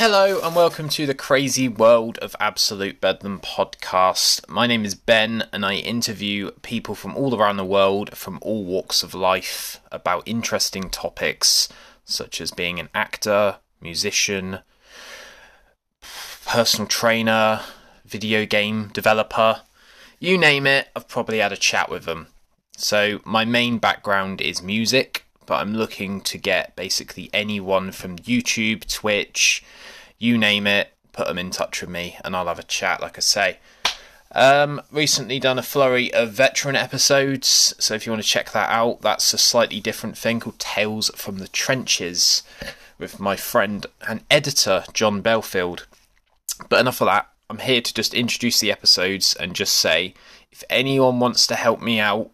Hello and welcome to the Crazy World of Absolute Bedlam podcast. My name is Ben and I interview people from all around the world, from all walks of life, about interesting topics such as being an actor, musician, personal trainer, video game developer, you name it, I've probably had a chat with them. So my main background is music, but I'm looking to get basically anyone from YouTube, Twitch, you name it, put them in touch with me and I'll have a chat, like I say. Recently done a flurry of veteran episodes, so if you want to check that out, that's a slightly different thing called Tales from the Trenches with my friend and editor, John Belfield. But enough of that, I'm here to just introduce the episodes and just say, if anyone wants to help me out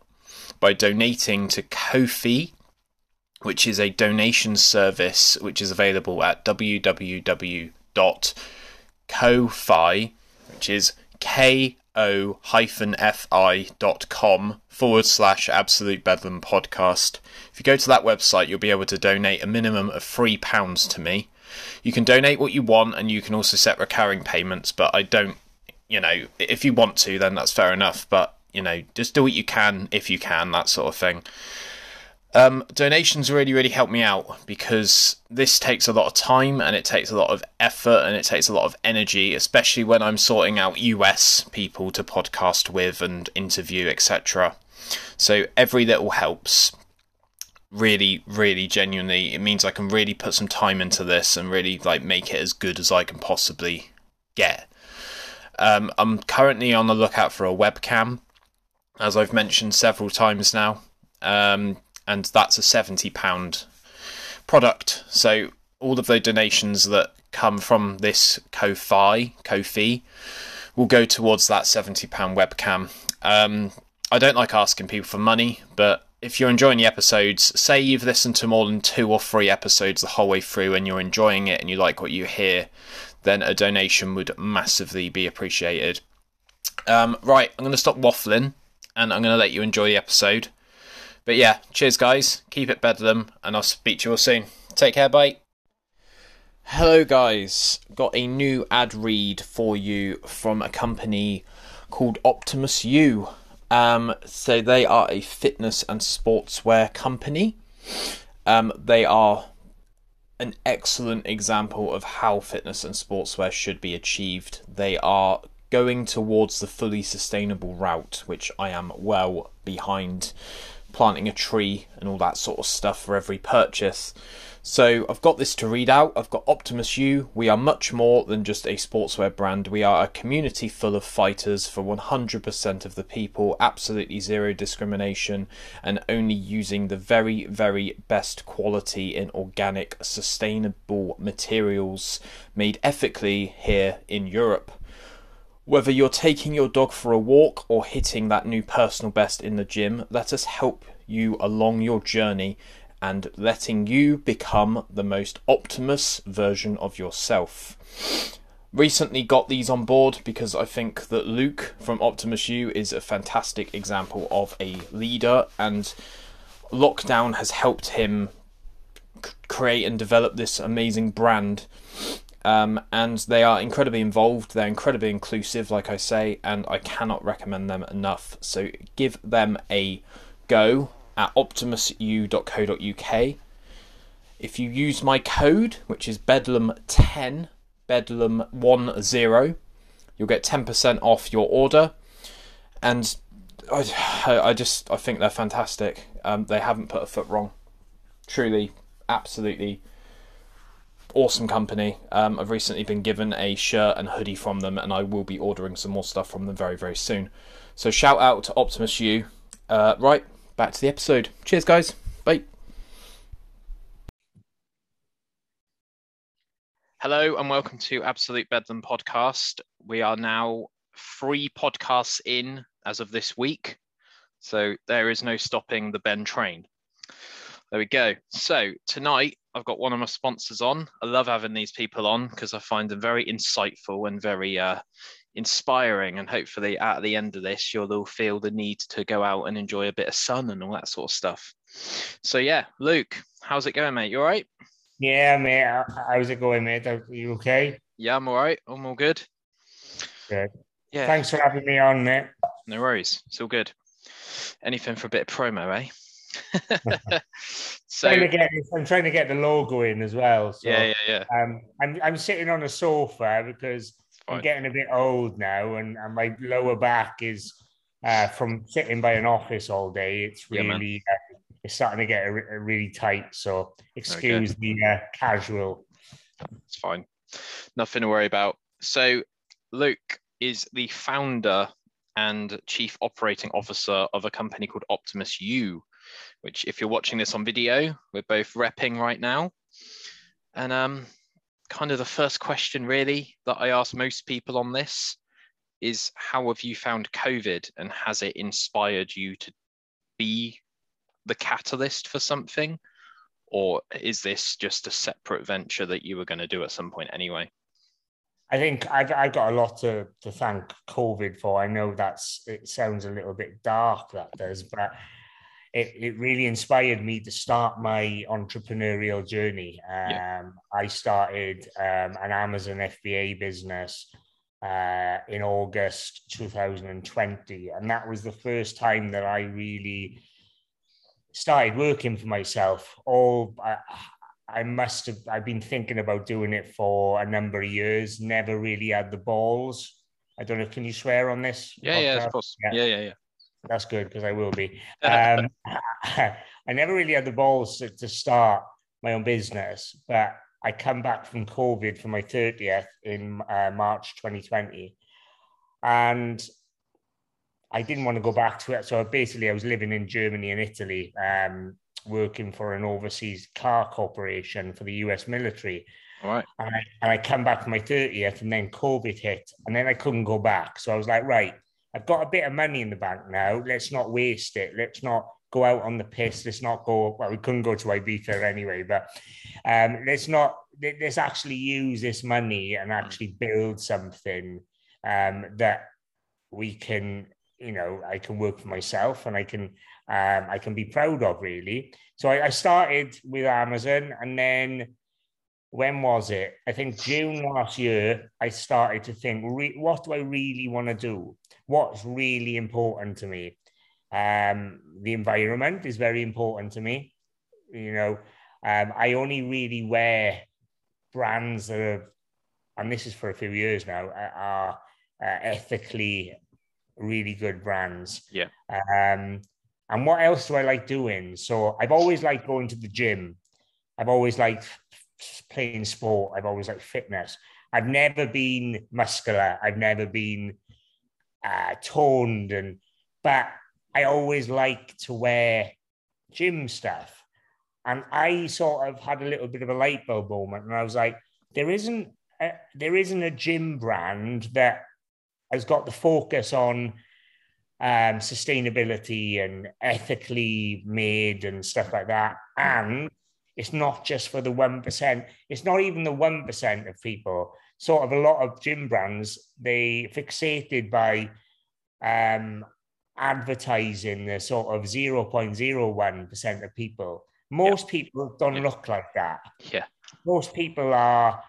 by donating to Ko-fi, which is a donation service which is available at www.ko-fi, which is ko-fi.com/Absolute Bedlam podcast. If you go to that website, you'll be able to donate a minimum of £3 to me. You can donate what you want and you can also set recurring payments, but I don't, you know, if you want to, then that's fair enough. But, you know, just do what you can, if you can, that sort of thing. Donations really help me out because this takes a lot of time and it takes a lot of effort and it takes a lot of energy, especially when I'm sorting out US people to podcast with and interview, etc. So every little helps. Really genuinely, it means I can really put some time into this and really like make it as good as I can possibly get. I'm currently on the lookout for a webcam, as I've mentioned several times now. And that's a £70 product. So all of the donations that come from this Ko-fi will go towards that £70 webcam. I don't like asking people for money, but if you're enjoying the episodes, say you've listened to more than 2 or 3 episodes the whole way through and you're enjoying it and you like what you hear, then a donation would massively be appreciated. Right, I'm going to stop waffling and I'm going to let you enjoy the episode. But yeah, cheers guys, keep it bedlam, and I'll speak to you all soon. Take care, bye. Hello guys, got a new ad read for you from a company called Optimus U. So they are a fitness and sportswear company. They are an excellent example of how fitness and sportswear should be achieved. They are going towards the fully sustainable route, which I am well behind, planting a tree and all that sort of stuff for every purchase. So I've got this to read out. I've got Optimus U. We are much more than just a sportswear brand. We are a community full of fighters for 100% of the people, absolutely zero discrimination, and only using the very best quality in organic, sustainable materials made ethically here in Europe. Whether you're taking your dog for a walk or hitting that new personal best in the gym, let us help you along your journey and letting you become the most Optimus version of yourself. Recently got these on board because I think that Luke from Optimus U is a fantastic example of a leader, and lockdown has helped him create and develop this amazing brand. And they are incredibly involved, they're incredibly inclusive, like I say, and I cannot recommend them enough. So give them a go at optimusu.co.uk. If you use my code, which is bedlam10, bedlam10, you'll get 10% off your order. And I think they're fantastic. They haven't put a foot wrong. Truly, absolutely awesome company. I've recently been given a shirt and hoodie from them, and I will be ordering some more stuff from them very soon. So shout out to Optimus U. Right, back to the episode. Cheers guys, bye. Hello and welcome to Absolute Bedlam podcast. We are now 3 podcasts in as of this week, so there is no stopping the Ben train. There we go. So tonight I've got one of my sponsors on. I love having these people on because I find them very insightful and very inspiring. And hopefully at the end of this, you'll all feel the need to go out and enjoy a bit of sun and all that sort of stuff. So yeah, Luke, how's it going, mate? You all right? Yeah, mate. How's it going, mate? Are you okay? Yeah, I'm all right. I'm all good. Good. Yeah. Thanks for having me on, mate. No worries. It's all good. Anything for a bit of promo, eh? So I'm trying to get the logo in as well. So, yeah. I'm sitting on a sofa because I'm getting a bit old now, and my lower back is from sitting by an office all day. It's really it's starting to get really tight. So excuse the casual. It's fine. Nothing to worry about. So Luke is the founder and chief operating officer of a company called Optimus U, which, if you're watching this on video, we're both repping right now. And kind of the first question really that I ask most people on this is, how have you found COVID, and has it inspired you to be the catalyst for something? Or is this just a separate venture that you were going to do at some point anyway? I think I've got a lot to thank COVID for. I know it sounds a little bit dark, that does, but it really inspired me to start my entrepreneurial journey. I started an Amazon FBA business in August 2020, and that was the first time that I really started working for myself. I've been thinking about doing it for a number of years, never really had the balls. I don't know, can you swear on this? Yeah, of course. Yeah. That's good, because I will be. I never really had the balls to start my own business, but I come back from COVID for my 30th in March 2020, and I didn't want to go back to it. So basically I was living in Germany and Italy, working for an overseas car corporation for the US military. All right. And I come back for my 30th, and then COVID hit, and then I couldn't go back. So I was like, right, I've got a bit of money in the bank now. Let's not waste it. Let's not go out on the piss. Let's not go, well, we couldn't go to Ibiza anyway, but let's actually use this money and actually build something that we can, I can work for myself, and I can be proud of, really. So I started with Amazon, and then when was it? I think June last year, I started to think, what do I really want to do? What's really important to me? The environment is very important to me. I only really wear brands that are, and this is for a few years now, are ethically really good brands. Yeah. And what else do I like doing? So I've always liked going to the gym. I've always liked playing sport. I've always liked fitness. I've never been muscular. I've never been toned, but I always like to wear gym stuff. And I sort of had a little bit of a light bulb moment, and I was like, there isn't a gym brand that has got the focus on sustainability and ethically made and stuff like that. And it's not just for the 1%. It's not even the 1% of people. Sort of a lot of gym brands, they fixated by advertising the sort of 0.01% of people. Most people don't look like that. Yeah. Most people are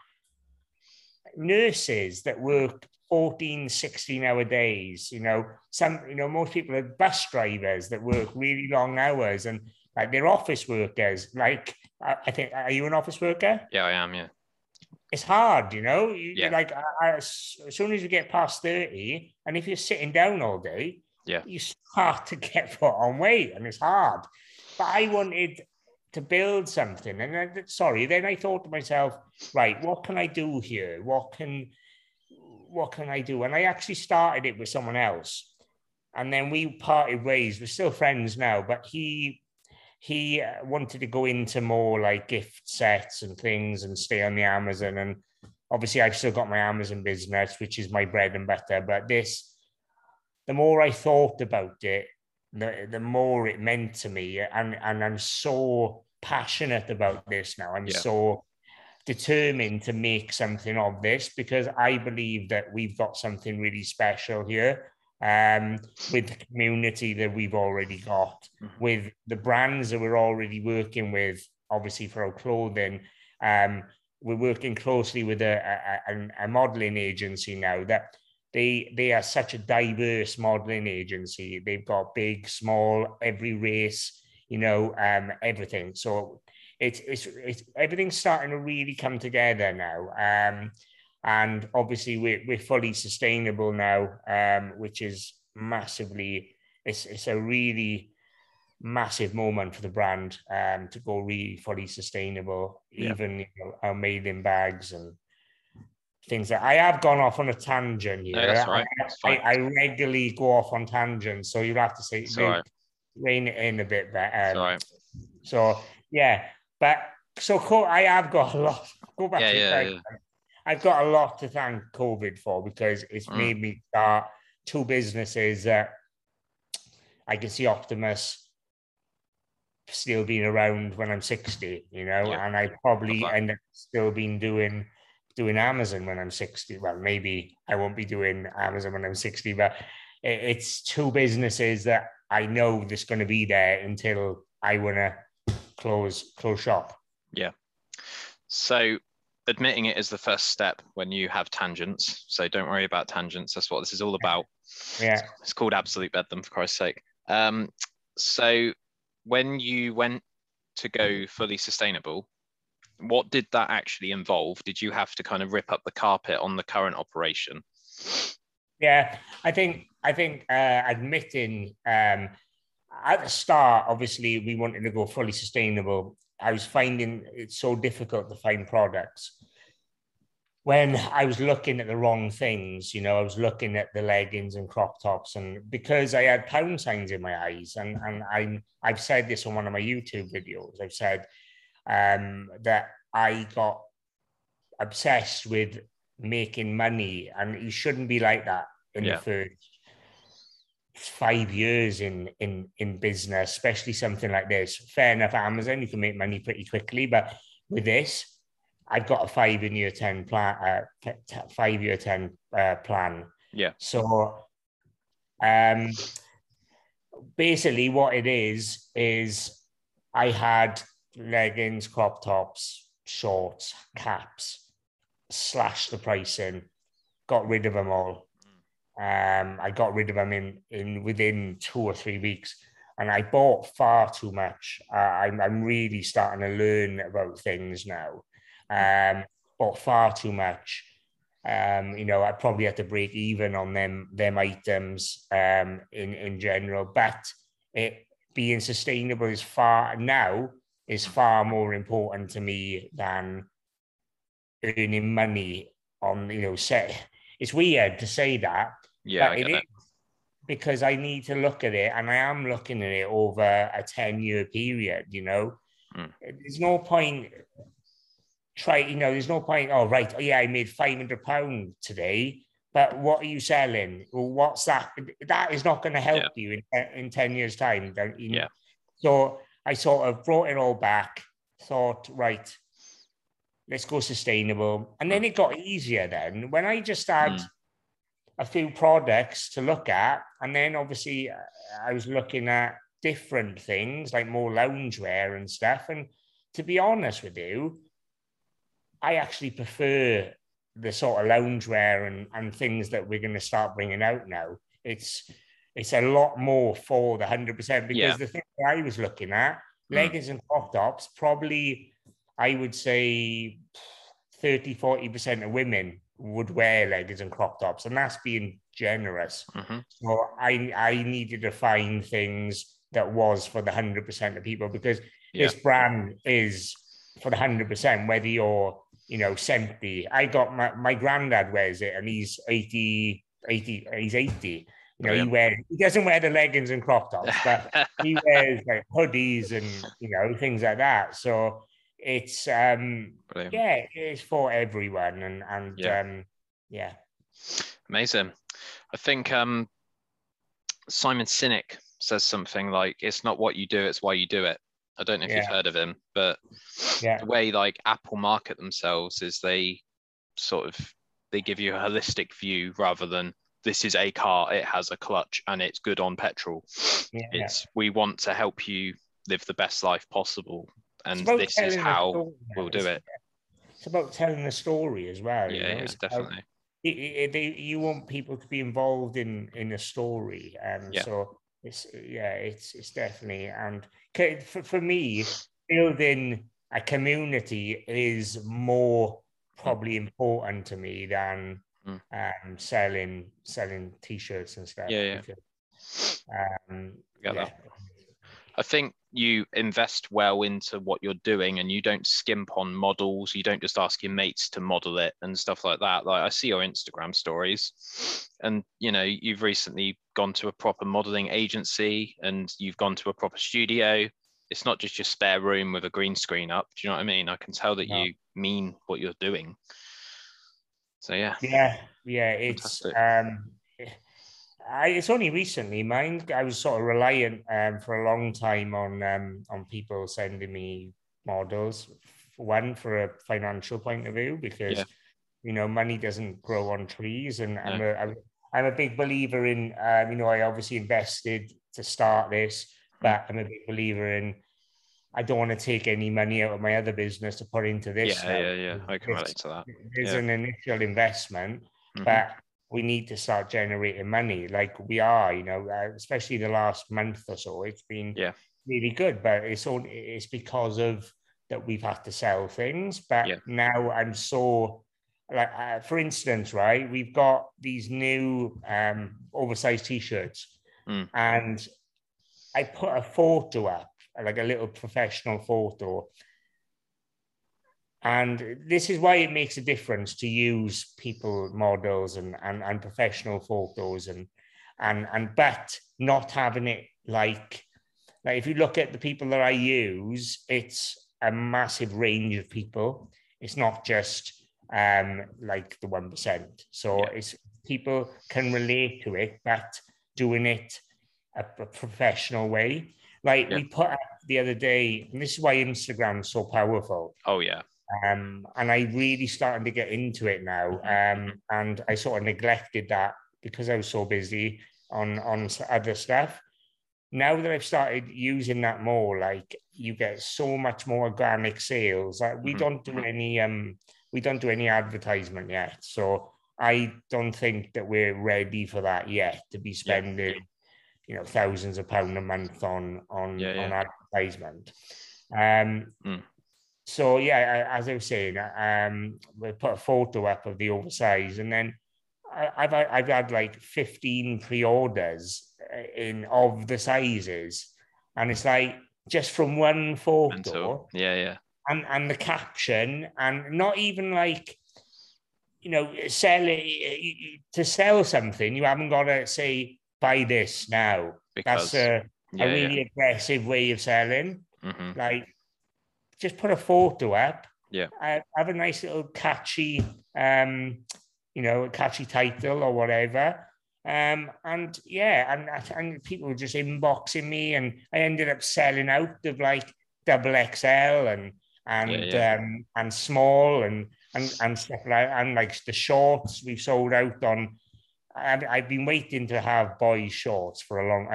nurses that work 14, 16-hour days. Most people are bus drivers that work really long hours, and like they're office workers. Like, I think, are you an office worker? Yeah, I am, yeah. It's hard, as soon as you get past 30, and if you're sitting down all day, you start to get put on weight, and it's hard. But I wanted to build something, and then I thought to myself, right, what can I do here? What can I do? And I actually started it with someone else, and then we parted ways. We're still friends now, but he wanted to go into more like gift sets and things and stay on the Amazon. And obviously I've still got my Amazon business, which is my bread and butter. But the more I thought about it, the more it meant to me. And I'm so passionate about this now. I'm so determined to make something of this, because I believe that we've got something really special here. With the community that we've already got, with the brands that we're already working with, obviously for our clothing, We're working closely with a modeling agency now that they are such a diverse modeling agency. They've got big, small, every race, you know, everything. So it's everything's starting to really come together now. And obviously we're fully sustainable now, which is massively, it's a really massive moment for the brand to go really fully sustainable, even our mailing bags and things. That I have gone off on a tangent here. No, that's right. I regularly go off on tangents, so you'll have to say, rein it in a bit better. So, yeah, but so I have got a lot. Go back to I've got a lot to thank COVID for, because it's made me start two businesses that I can see Optimus still being around when I'm 60, you know, and I probably end up still being doing Amazon when I'm 60. Well, maybe I won't be doing Amazon when I'm 60, but it's two businesses that I know that's going to be there until I want to close shop. Yeah. So, admitting it is the first step when you have tangents. So don't worry about tangents. That's what this is all about. Yeah. It's called Absolute Bedlam, for Christ's sake. So when you went to go fully sustainable, what did that actually involve? Did you have to kind of rip up the carpet on the current operation? Yeah, I think admitting at the start, obviously, we wanted to go fully sustainable. I was finding it so difficult to find products when I was looking at the wrong things. You know, I was looking at the leggings and crop tops, and because I had pound signs in my eyes, and I've said this on one of my YouTube videos. I've said that I got obsessed with making money, and you shouldn't be like that in the first 5 years in business, especially something like this. Fair enough, Amazon, you can make money pretty quickly, but with this, I've got a 5-year, 10-year plan. Yeah. So, basically, what it is I had leggings, crop tops, shorts, caps, slashed the pricing, got rid of them all. I got rid of them in within 2 or 3 weeks, and I bought far too much. I'm really starting to learn about things now. Bought far too much. You know, I probably had to break even on them items in general. But it being sustainable is far more important to me than earning money on, you know, set. It's weird to say that, but it is, because I need to look at it, and I am looking at it over a 10-year period, you know. There's no point I made £500 today, but what are you selling? Well, what's that? That is not going to help you in 10 years' time. So I sort of brought it all back, thought, right, let's go sustainable. And then it got easier then when I just had a few products to look at. And then obviously I was looking at different things like more loungewear and stuff. And to be honest with you, I actually prefer the sort of loungewear and things that we're going to start bringing out now. It's a lot more for the 100%, because the thing that I was looking at, leggings and crop tops, probably, I would say 30-40% of women would wear leggings and crop tops, and that's being generous. So I needed to find things that was for the 100% of people, because this brand is for the 100%, whether you're, you know, 70. I got my granddad wears it, and he's 80. You know, he doesn't wear the leggings and crop tops, but he wears like hoodies and, you know, things like that. So it's it's for everyone, and amazing. I think Simon Sinek says something like, it's not what you do, it's why you do it. I don't know if you've heard of him, but the way like Apple market themselves is they give you a holistic view rather than, this is a car, it has a clutch and it's good on petrol. We want to help you live the best life possible. And this is how we'll do it. it's about telling a story as well. Yeah, you know? Definitely. You want people to be involved in a story, and so it's definitely, and for me, building a community is more probably important to me than selling t-shirts and stuff. Because, that. I think you invest well into what you're doing, and you don't skimp on models. You don't just ask your mates to model it and stuff like that. Like, I see your Instagram stories, and you know, you've recently gone to a proper modeling agency, and you've gone to a proper studio. It's not just your spare room with a green screen up. Do you know what I mean? I can tell that you mean what you're doing. So it's it's only recently, mind. I was sort of reliant for a long time on people sending me models. One, for a financial point of view, because you know, money doesn't grow on trees, and I'm a big believer in I obviously invested to start this, but I'm a big believer in, I don't want to take any money out of my other business to put into this. I can relate to that. There's an initial investment, but we need to start generating money, like we are, you know, especially the last month or so. It's been really good, but it's because of that we've had to sell things. But now I'm so, like, for instance, right, we've got these new oversized t-shirts, and I put a photo up, like a little professional photo. And this is why it makes a difference to use people, models and professional photos and but not having it like if you look at the people that I use, it's a massive range of people. It's not just like the 1%. So it's, people can relate to it, but doing it a professional way. Like we put up the other day, and this is why Instagram's so powerful. Oh yeah. And I really started to get into it now. And I sort of neglected that because I was so busy on other stuff. Now that I've started using that more, like, you get so much more organic sales. Like, we don't do any advertisement yet. So I don't think that we're ready for that yet, to be spending you know, thousands of pounds a month on advertisement. So yeah, as I was saying, we put a photo up of the oversize, and then I've had like 15 pre-orders of the sizes, and it's like just from one photo. And the caption, and not even like, you know, to sell something, you haven't got to say, buy this now. Because that's a really aggressive way of selling. Like, just put a photo up. Have a nice little catchy, catchy title or whatever. And people were just inboxing me, and I ended up selling out of like XXL and small and stuff like that. And like the shorts, we've sold out on. I've been waiting to have men's shorts for a long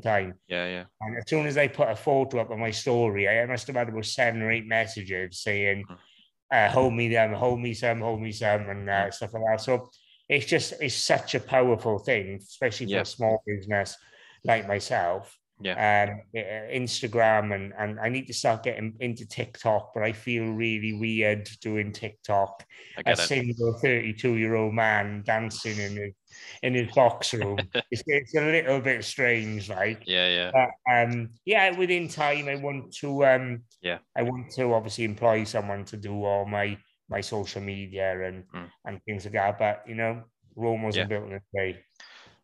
time. And as soon as I put a photo up on my story, I must have had about 7 or 8 messages saying, hold me some, and stuff like that. So it's just, it's such a powerful thing, especially for a small business like myself. Instagram, and I need to start getting into TikTok, but I feel really weird doing TikTok. Single 32-year-old man dancing in his box room. it's a little bit strange, like. But, within time, I want to. I want to obviously employ someone to do all my social media and things like that. But you know, Rome wasn't built in a day.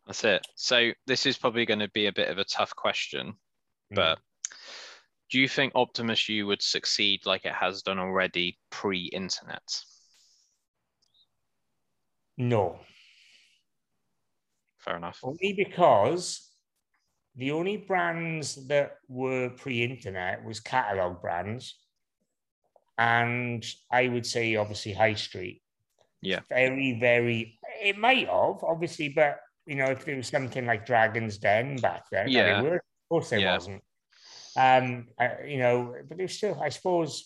That's it. So this is probably going to be a bit of a tough question, but do you think Optimus U would succeed like it has done already pre-internet? No. Fair enough. Only because the only brands that were pre-internet was catalogue brands, and I would say obviously high street. Very, very. It might have obviously, but. You know, if there was something like Dragon's Den back then, of course there wasn't. But there's still, I suppose,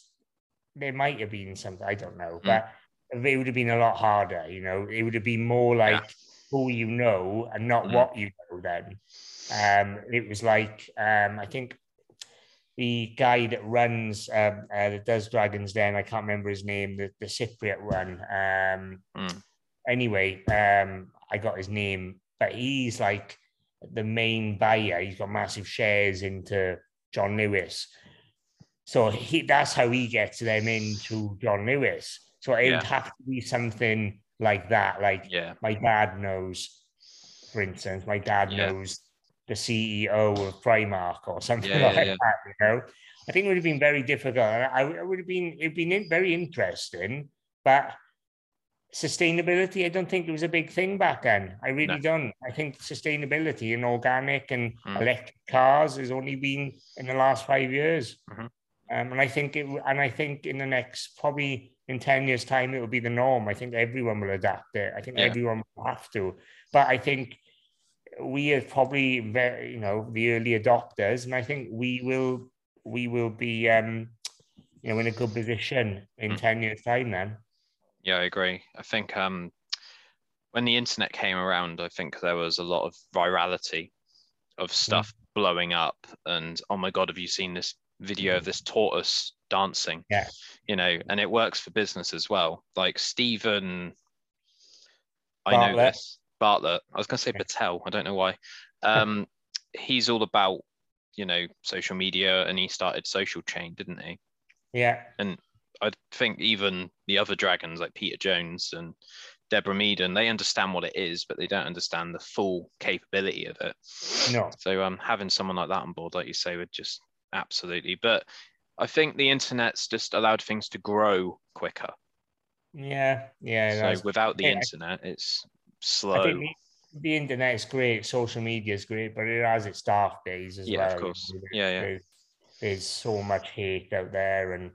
there might have been something, I don't know, but it would have been a lot harder, you know. It would have been more like who you know and not what you know then. It was like, I think the guy that runs, that does Dragon's Den, I can't remember his name, the Cypriot one. Anyway, I got his name, but he's like the main buyer. He's got massive shares into John Lewis. So that's how he gets them into John Lewis. So it would have to be something like that. Like my dad knows, for instance, my dad knows the CEO of Primark or something that, you know? I think it would have been very difficult. I would have been, it'd been very interesting, but sustainability, I don't think it was a big thing back then. I really don't. I think sustainability and organic and electric cars has only been in the last 5 years. And I think in the next, probably in 10 years' time, it will be the norm. I think everyone will adapt it. I think everyone will have to. But I think we are probably very, you know, the early adopters, and I think we will be, you know, in a good position in 10 years' time then. Yeah, I agree. I think when the internet came around, I think there was a lot of virality of stuff blowing up, and oh my God, have you seen this video of this tortoise dancing? Yeah, you know, and it works for business as well. Like Stephen, Bartlett. I was going to say Patel. I don't know why. He's all about, you know, social media, and he started Social Chain, didn't he? Yeah, and I think even the other dragons like Peter Jones and Deborah Meaden, they understand what it is, but they don't understand the full capability of it. No. So having someone like that on board, like you say, would just absolutely. But I think the internet's just allowed things to grow quicker. Yeah, yeah. So without the internet, it's slow. I think the internet is great, social media is great, but it has its dark days as well. Yeah, of course. There's so much hate out there, and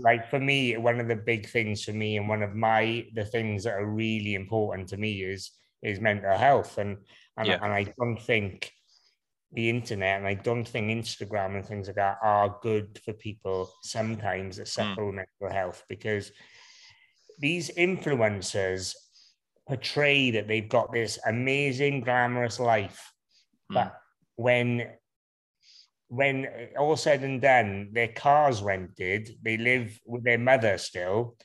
like for me, one of the big things for me, and one of the things that are really important to me is mental health, and I don't think the internet, and I don't think Instagram and things like that are good for people sometimes that suffer with mental health, because these influencers portray that they've got this amazing, glamorous life, but when all said and done, their car's rented, they live with their mother still,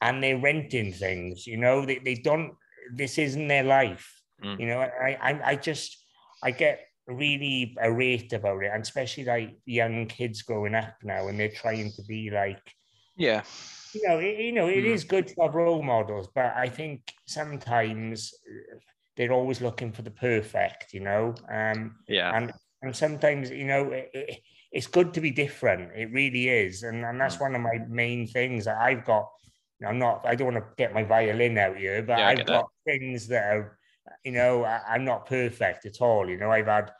and they're renting things, you know, they don't, this isn't their life, you know, I get really irate about it, and especially like young kids growing up now, and they're trying to be like, it is good to have role models, but I think sometimes they're always looking for the perfect, you know, and sometimes, you know, it's good to be different. It really is. And that's one of my main things that I've got. I don't want to get my violin out here, but I've got things that are, you know, I'm not perfect at all. You know, I've had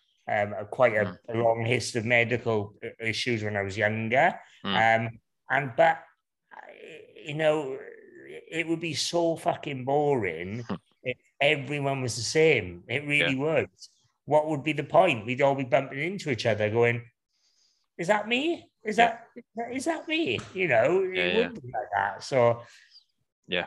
quite a long history of medical issues when I was younger. But, you know, it would be so fucking boring if everyone was the same. It really would. What would be the point? We'd all be bumping into each other going, is that me? Is that me? You know, it wouldn't be like that. So, yeah.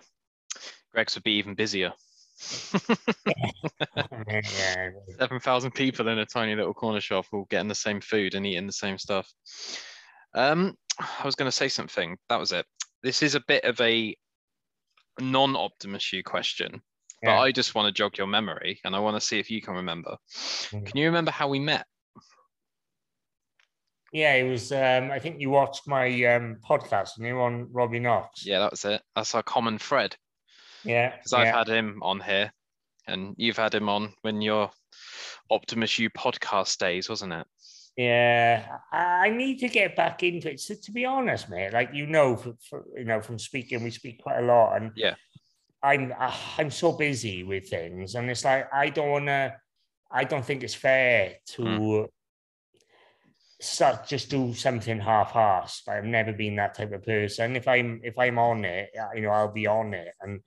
Greg's would be even busier. 7,000 people in a tiny little corner shop all getting the same food and eating the same stuff. I was going to say something. That was it. This is a bit of a non-Optimus U question. But I just want to jog your memory, and I want to see if you can remember. Can you remember how we met? Yeah, it was, I think you watched my podcast, and you were on Robbie Knox. Yeah, that was it. That's our common thread. Yeah. Because I've had him on here, and you've had him on when your Optimus U podcast days, wasn't it? Yeah, I need to get back into it. So, to be honest, mate, like, you know, from speaking, we speak quite a lot. And I'm so busy with things, and it's like I don't think it's fair to start just do something half-assed. I've never been that type of person. If I'm on it, you know, I'll be on it, and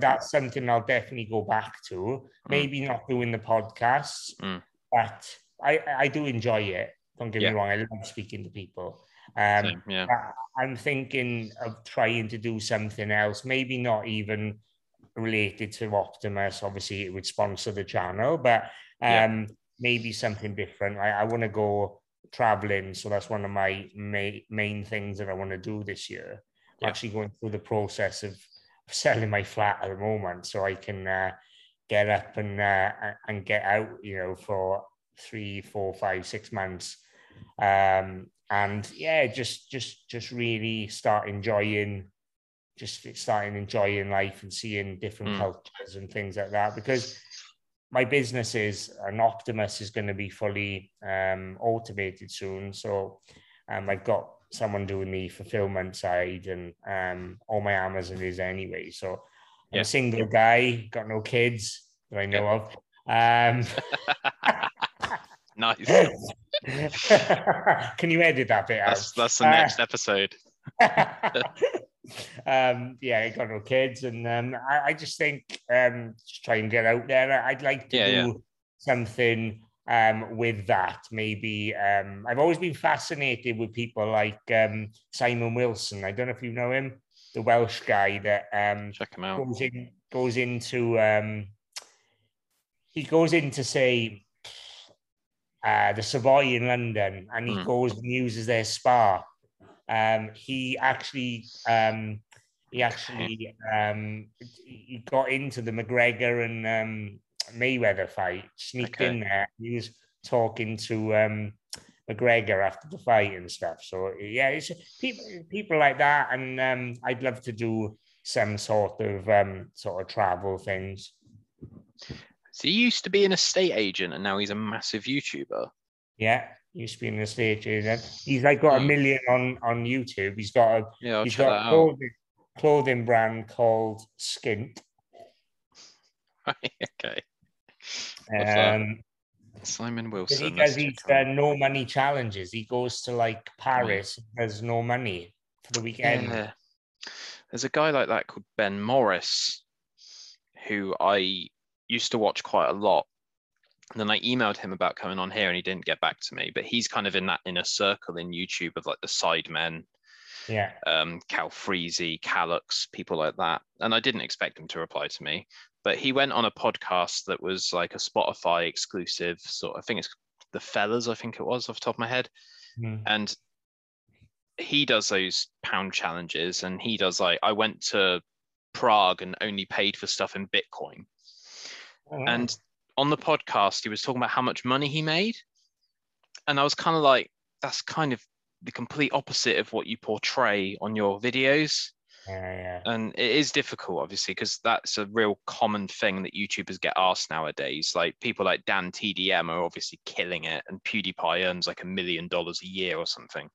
that's something I'll definitely go back to. Maybe not doing the podcasts, but I do enjoy it. Don't get me wrong, I love speaking to people. Same, yeah. I'm thinking of trying to do something else, maybe not even related to Optimus. Obviously, it would sponsor the channel, but maybe something different. I want to go traveling, so that's one of my main things that I want to do this year. Yeah. I'm actually going through the process of selling my flat at the moment, so I can get up and get out, you know, for 3, 4, 5, 6 months. And yeah, just really starting enjoying life and seeing different cultures and things like that, because my business is, and Optimus is going to be fully automated soon. So I've got someone doing the fulfillment side, and all my Amazon is anyway. So I'm a single guy, got no kids that I know of. Nice. Can you edit that bit out? That's the next episode. I got no kids, and I just think just try and get out there. I'd like to do something with that. Maybe I've always been fascinated with people like Simon Wilson. I don't know if you know him, the Welsh guy that check him out. He goes into say the Savoy in London, and he goes and uses their spa. He got into the McGregor and Mayweather fight, sneaked in there. He was talking to McGregor after the fight and stuff. So yeah, it's people like that, and I'd love to do some sort of travel things. So he used to be an estate agent, and now he's a massive YouTuber. Yeah. Used to be in the stages, and he's like got 1 million on YouTube. He's got a clothing brand called Skint. Okay. What's that? Simon Wilson. He does these no money challenges. He goes to like Paris. There's no money for the weekend. Yeah. There's a guy like that called Ben Morris, who I used to watch quite a lot. And then I emailed him about coming on here, and he didn't get back to me. But he's kind of in that inner circle in YouTube of like the Sidemen, Cal Freezy, Calux, people like that. And I didn't expect him to reply to me. But he went on a podcast that was like a Spotify exclusive sort of, I think it's The Fellas, I think it was off the top of my head. Mm. And he does those pound challenges, and he does like, I went to Prague and only paid for stuff in Bitcoin. Oh, wow. And on the podcast, he was talking about how much money he made. And I was kind of like, that's kind of the complete opposite of what you portray on your videos. Yeah. And it is difficult, obviously, because that's a real common thing that YouTubers get asked nowadays. Like people like Dan TDM are obviously killing it, and PewDiePie earns like $1 million a year or something.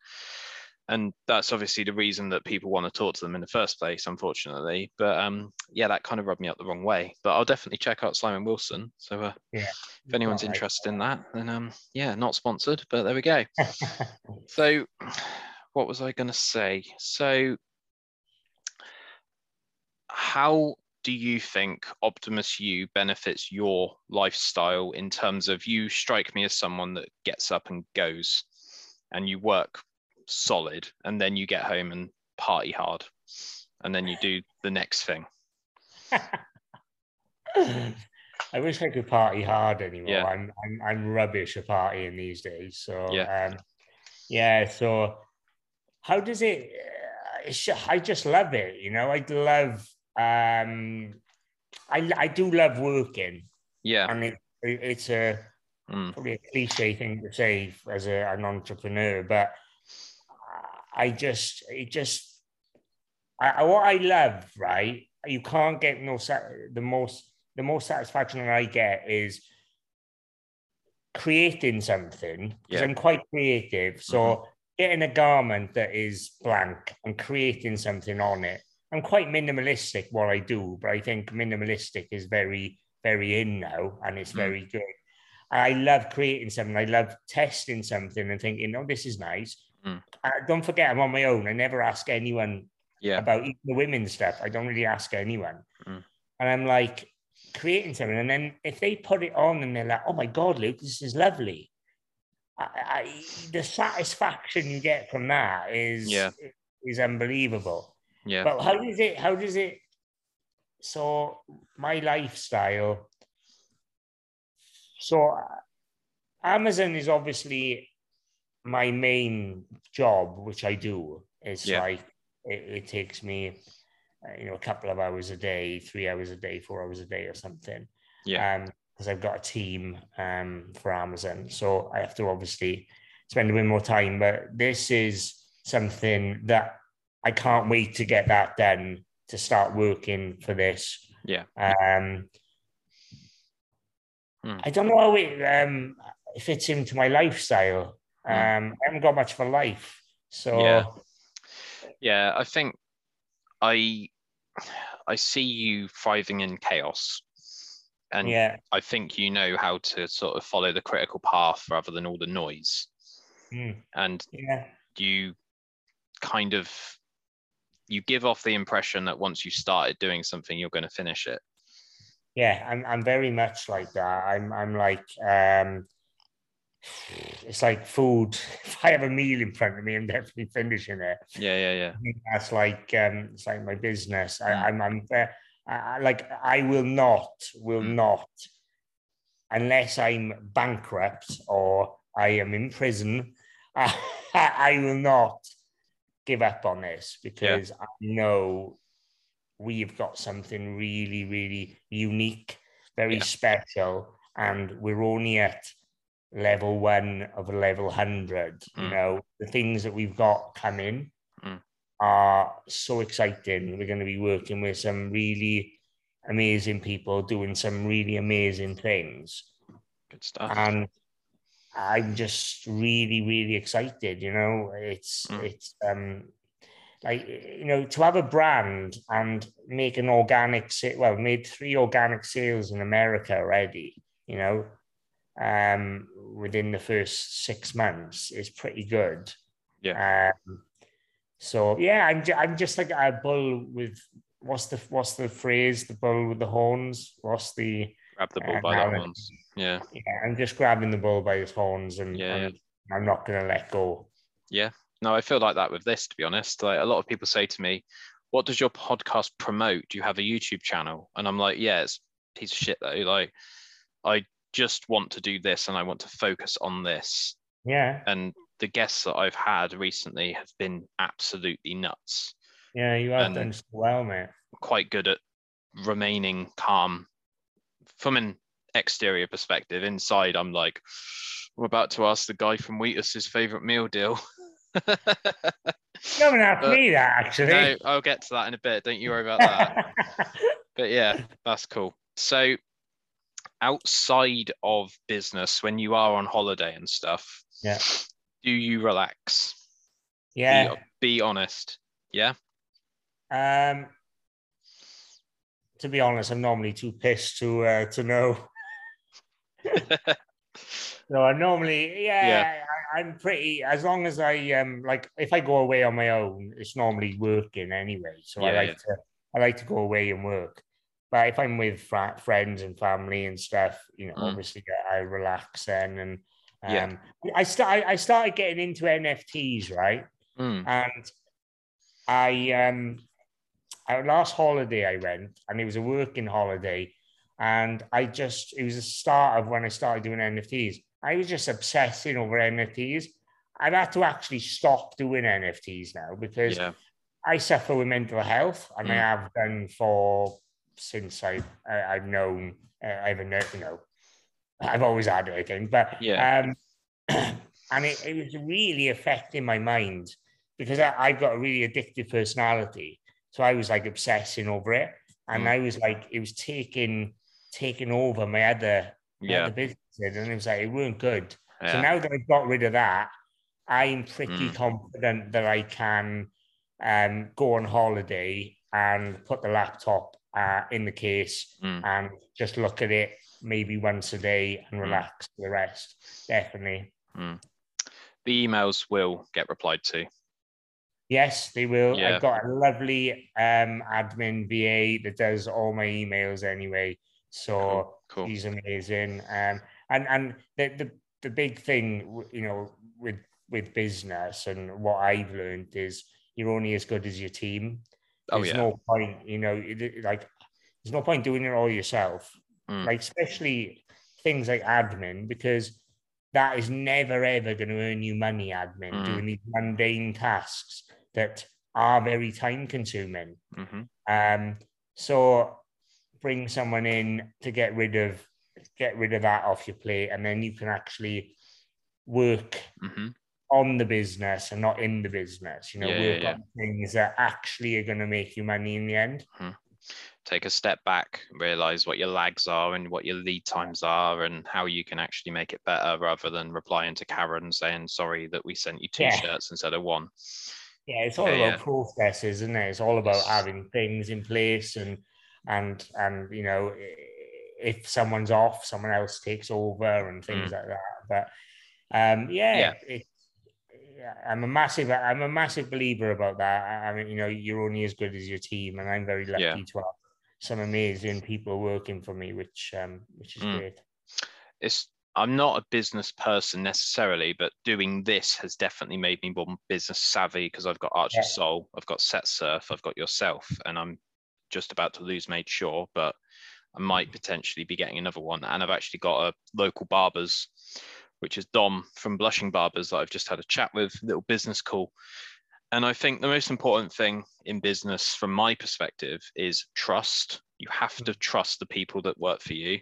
And that's obviously the reason that people want to talk to them in the first place, unfortunately. But that kind of rubbed me up the wrong way. But I'll definitely check out Simon Wilson. So if anyone's interested in that, then not sponsored, but there we go. So what was I going to say? So how do you think Optimus U benefits your lifestyle in terms of, you strike me as someone that gets up and goes, and you work solid, and then you get home and party hard, and then you do the next thing. I wish I could party hard anymore. Yeah. I'm rubbish at partying these days. So so how does it? I just love it, you know. I'd love. I do love working. Yeah, and it's a probably a cliche thing to say as an entrepreneur, but. What I love, right? You can't get the most satisfaction that I get is creating something, because I'm quite creative. So getting a garment that is blank and creating something on it. I'm quite minimalistic what I do, but I think minimalistic is very, very in now, and it's very good. I love creating something. I love testing something and thinking, oh, this is nice. Don't forget, I'm on my own. I never ask anyone about even the women's stuff. I don't really ask anyone. And I'm like creating something. And then if they put it on and they're like, oh my God, Luke, this is lovely. the satisfaction you get from that is unbelievable. Yeah. But how does it, so my lifestyle, so Amazon is obviously my main job, which I do. It's like, it takes me, a couple of hours a day, 3 hours a day, 4 hours a day or something. Yeah. Because I've got a team for Amazon. So I have to obviously spend a bit more time. But this is something that I can't wait to get that done, to start working for this. Yeah. I don't know how it fits into my lifestyle. I haven't got much for life. So yeah, I think I see you thriving in chaos. And I think you know how to sort of follow the critical path rather than all the noise. And you kind of, you give off the impression that once you started doing something, you're going to finish it. Yeah, I'm very much like that. I'm like, it's like food. If I have a meal in front of me, I'm definitely finishing it. Yeah. I think that's like, it's like my business. I will not, unless I'm bankrupt or I am in prison, I will not give up on this, because I know we've got something really, really unique, very special, and we're only at level 1 of level 100. You know, the things that we've got coming are so exciting. We're going to be working with some really amazing people doing some really amazing things. Good stuff. And I'm just really, really excited. You know, it's like, you know, to have a brand and make an organic made 3 organic sales in America already, you know, within the first 6 months is pretty good. Yeah. So yeah, I'm just like a bull with, what's the phrase? The bull with the horns. Grab the bull by the horns. Yeah, I'm just grabbing the bull by his horns, and I'm not gonna let go. Yeah, no, I feel like that with this. To be honest, like a lot of people say to me, "What does your podcast promote? Do you have a YouTube channel?" And I'm like, "Yeah, it's a piece of shit though. Like, I just want to do this, and I want to focus on this." Yeah, and the guests that I've had recently have been absolutely nuts. Yeah, you have done so well, mate. Quite good at remaining calm from an exterior perspective. Inside, I'm like, we're about to ask the guy from Wheatus his favourite meal deal. You haven't asked me that, actually. No, I'll get to that in a bit. Don't you worry about that. But yeah, that's cool. So outside of business, when you are on holiday and stuff, do you relax? Yeah. Be honest. Yeah. To be honest, I'm normally too pissed to know. So I'm normally, I'm pretty, as long as I like, if I go away on my own, it's normally working anyway. So I like to go away and work. But if I'm with friends and family and stuff, you know, obviously I relax then. And I started getting into NFTs, right? And I last holiday I went, and it was a working holiday, and it was the start of when I started doing NFTs. I was just obsessing over NFTs. I've had to actually stop doing NFTs now, because I suffer with mental health, and I have done since I've known, I've always had it, I think, but and it was really affecting my mind, because I've got a really addictive personality. So I was like obsessing over it, and I was like, it was taking over my other businesses, and it was like, it weren't good. Yeah. So now that I've got rid of that, I'm pretty confident that I can go on holiday and put the laptop in the case and just look at it maybe once a day and relax the rest. Definitely. The emails will get replied to. Yes, they will. Yeah. I've got a lovely admin VA that does all my emails anyway. So cool. She's amazing. And the the big thing, you know, with business and what I've learned is you're only as good as your team. There's no point, you know, like there's no point doing it all yourself. Like, especially things like admin, because that is never, ever going to earn you money, admin, doing these mundane tasks that are very time consuming. So bring someone in to get rid of that off your plate, and then you can actually work on the business and not in the business, you know, work on things that actually are going to make you money in the end. Take a step back, realize what your lags are and what your lead times are and how you can actually make it better, rather than replying to Karen saying, sorry that we sent you two shirts instead of one. It's all about processes, isn't it? It's all about having things in place, and you know, if someone's off, someone else takes over and things like that. But I'm a massive believer about that. I mean, you know, you're only as good as your team, and I'm very lucky to have some amazing people working for me, which is great. I'm not a business person necessarily, but doing this has definitely made me more business savvy, because I've got Archie Soul, I've got SetSurf, I've got yourself, and I'm just about to lose Made Sure, but I might potentially be getting another one. And I've actually got a local barber's, which is Dom from Blushing Barbers, that I've just had a chat with, a little business call. And I think the most important thing in business from my perspective is trust. You have to trust the people that work for you.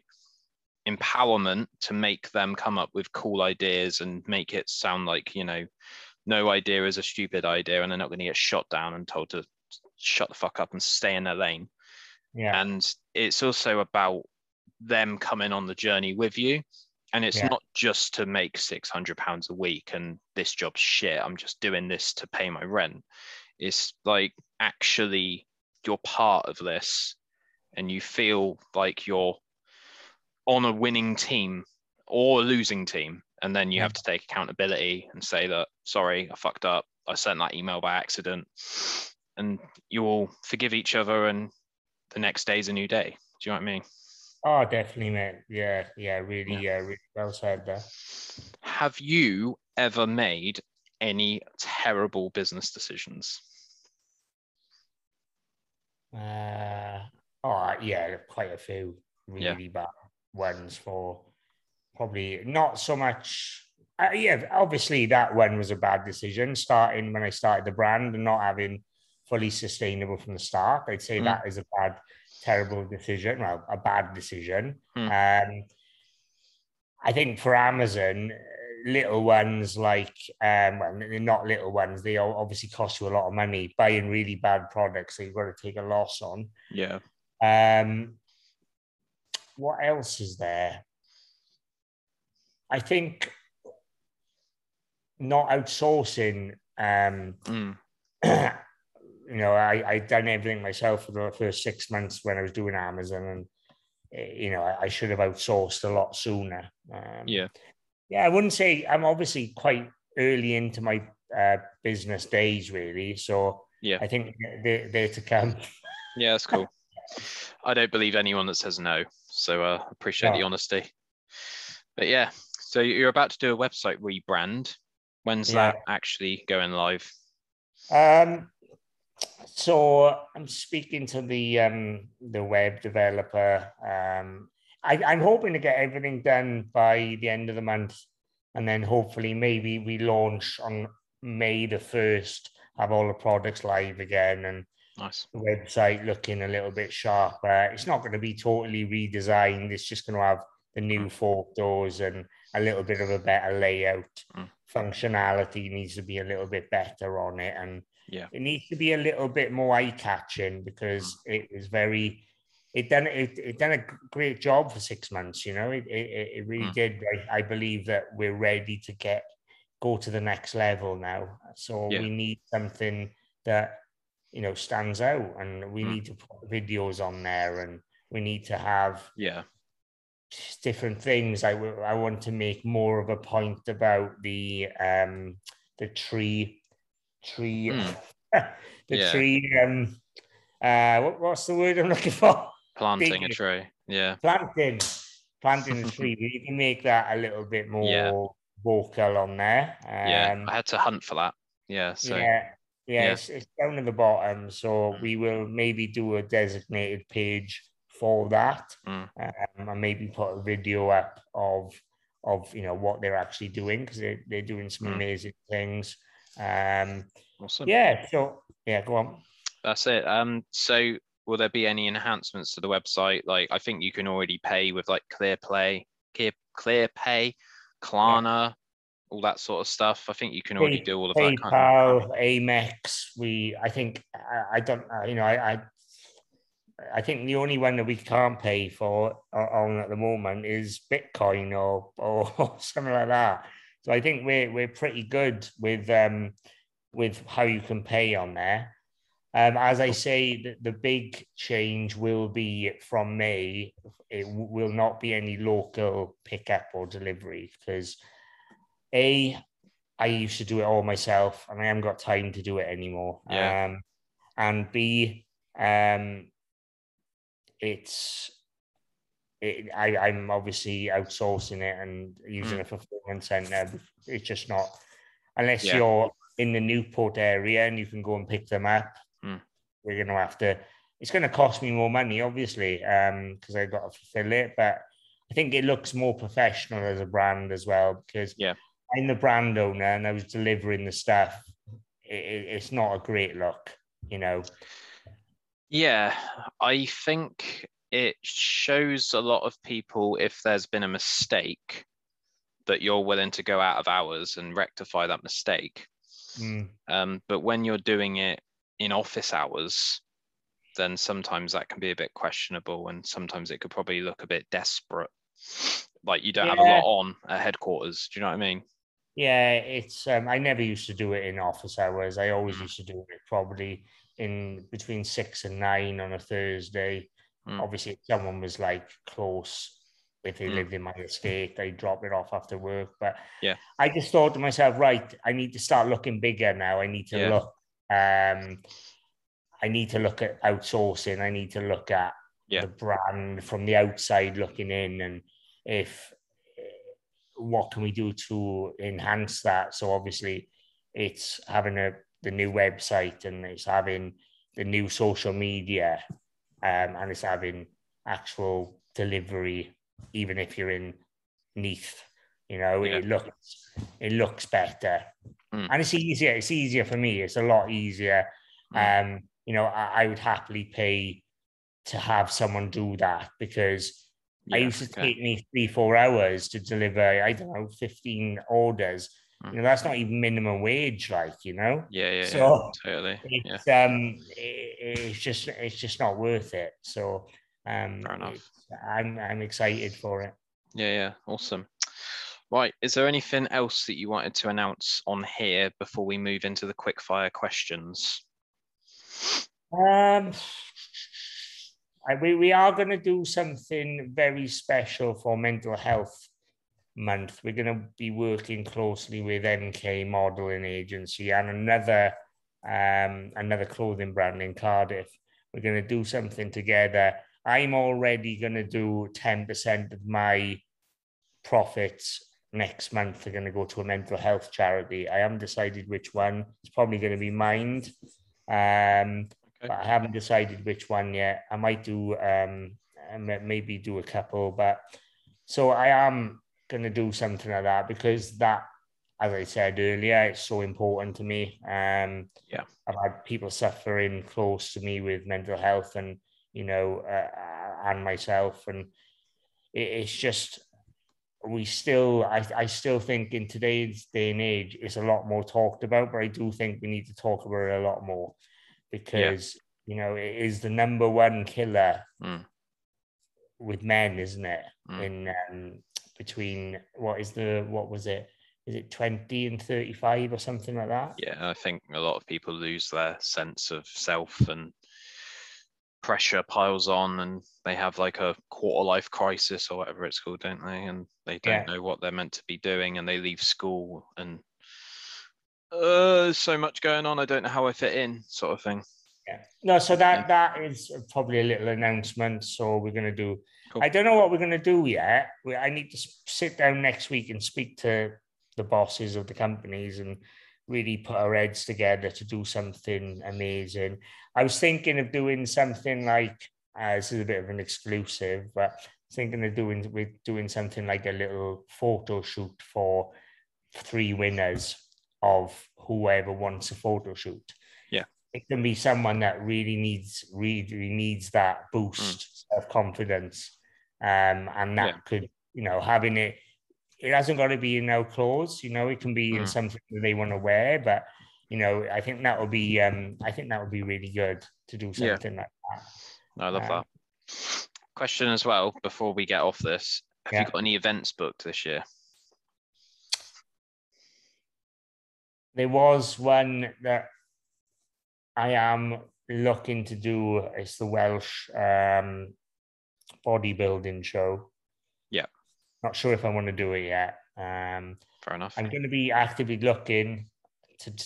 Empowerment to make them come up with cool ideas and make it sound like, you know, no idea is a stupid idea and they're not going to get shot down and told to shut the fuck up and stay in their lane. Yeah. And it's also about them coming on the journey with you. And it's not just to make £600 a week and this job's shit, I'm just doing this to pay my rent. It's like, actually, you're part of this and you feel like you're on a winning team or a losing team. And then you have to take accountability and say that, sorry, I fucked up. I sent that email by accident. And you all forgive each other, and the next day's a new day. Do you know what I mean? Oh, definitely, mate. Really well said there. Have you ever made any terrible business decisions? Quite a few really bad ones, for probably not so much. Obviously that one was a bad decision, starting when I started the brand and not having fully sustainable from the start. I'd say that is a bad, terrible decision. Well, a bad decision. I think for Amazon, little ones like, well, they're not little ones, they obviously cost you a lot of money, buying really bad products that you've got to take a loss on. Yeah. What else is there? I think not outsourcing. You know, I'd done everything myself for the first 6 months when I was doing Amazon, and, you know, I should have outsourced a lot sooner. I wouldn't say, I'm obviously quite early into my business days, really. So I think they're to come. Yeah, that's cool. I don't believe anyone that says no. So I appreciate the honesty. But yeah, so you're about to do a website rebrand. When's that actually going live? So I'm speaking to the web developer. I'm hoping to get everything done by the end of the month, and then hopefully maybe we launch on May the 1st, have all the products live again, and the website looking a little bit sharper. It's not going to be totally redesigned. It's just going to have the new photos and a little bit of a better layout. Functionality needs to be a little bit better on it, and it needs to be a little bit more eye-catching, because it is very. It done a great job for 6 months. You know, it really did. I believe that we're ready to go to the next level now. So we need something that, you know, stands out, and we need to put videos on there, and we need to have different things. I want to make more of a point about the tree what's the word I'm looking for? Planting a tree. Yeah, planting. planting the tree, but you can make that a little bit more vocal on there. I had to hunt for that. It's down at the bottom, so we will maybe do a designated page for that, and maybe put a video up of what they're actually doing, because they're doing some amazing things. Awesome. Go on. That's it. So will there be any enhancements to the website? Like, I think you can already pay with like ClearPay, Klarna, all that sort of stuff. I think you can already do all of that. PayPal, Amex. I think the only one that we can't pay for on at the moment is Bitcoin or something like that. So I think we're pretty good with how you can pay on there. As I say, the big change will be from May. It will not be any local pickup or delivery, because I used to do it all myself, and I haven't got time to do it anymore. And B, I'm obviously outsourcing it and using a fulfillment center. It's just not, unless you're in the Newport area and you can go and pick them up. We're going to have to, it's going to cost me more money, obviously, because I've got to fulfill it. But I think it looks more professional as a brand as well, because I'm the brand owner and I was delivering the stuff. It's not a great look, Yeah, I think it shows a lot of people, if there's been a mistake, that you're willing to go out of hours and rectify that mistake. But when you're doing it in office hours, then sometimes that can be a bit questionable, and sometimes it could probably look a bit desperate, like you don't have a lot on at headquarters. Do you know what I mean? It's I never used to do it in office hours. I always used to do it probably in between 6 and 9 on a Thursday. Obviously, if someone was like close, if they lived in my estate, they drop it off after work. But I just thought to myself, right, I need to start looking bigger now. I need to look. I need to look at outsourcing. I need to look at the brand from the outside looking in, and what can we do to enhance that? So obviously, it's having the new website, and it's having the new social media, and it's having actual delivery. Even if you're in Neath, it looks better, and it's easier. It's easier for me. It's a lot easier. I would happily pay to have someone do that, because I used to take me 3-4 hours to deliver, I don't know, 15 orders. That's not even minimum wage, Totally. It's it's just not worth it. So fair enough. I'm excited for it. Awesome. Right, is there anything else that you wanted to announce on here before we move into the quick fire questions? We are going to do something very special for Mental Health Month. We're going to be working closely with MK Modeling Agency and another clothing brand in Cardiff. We're going to do something together. I'm already going to do 10% of my profits next month are going to go to a mental health charity. I haven't decided which one. It's probably going to be Mind. But I haven't decided which one yet. I might do, maybe do a couple, but so I am going to do something like that, because that, as I said earlier, it's so important to me. I've had people suffering close to me with mental health, and and myself, and it's just, I still think in today's day and age, it's a lot more talked about, but I do think we need to talk about it a lot more, because, it is the number one killer with men, isn't it? In between, is it 20 and 35 or something like that? Yeah, I think a lot of people lose their sense of self, and pressure piles on, and they have like a quarter life crisis or whatever it's called, don't they? And they don't know what they're meant to be doing, and they leave school, and so much going on, I don't know how I fit in, sort of thing. Yeah. No, so that is probably a little announcement. So we're going to do, cool. I don't know what we're going to do yet. I need to sit down next week and speak to the bosses of the companies and really put our heads together to do something amazing. I was thinking of doing something like, this is a bit of an exclusive, but thinking of doing something like a little photo shoot for 3 winners of whoever wants a photo shoot. Yeah. It can be someone that really needs that boost of confidence. And that could, having it, it hasn't got to be in their clothes, it can be in something that they want to wear, but, I think that would be, really good to do something like that. No, I love that. Question as well, before we get off this, have you got any events booked this year? There was one that I am looking to do. It's the Welsh bodybuilding show. Yeah. Not sure if I want to do it yet. Fair enough. I'm going to be actively looking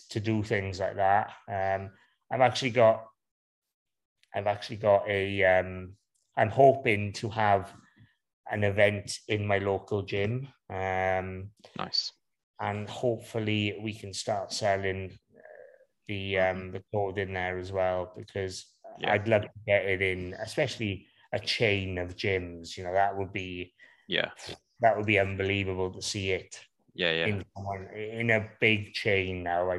to do things like that. I'm hoping to have an event in my local gym. Nice. And hopefully we can start selling the clothing there as well, because I'd love to get it in, especially a chain of gyms. That would be unbelievable to see it. In a big chain now.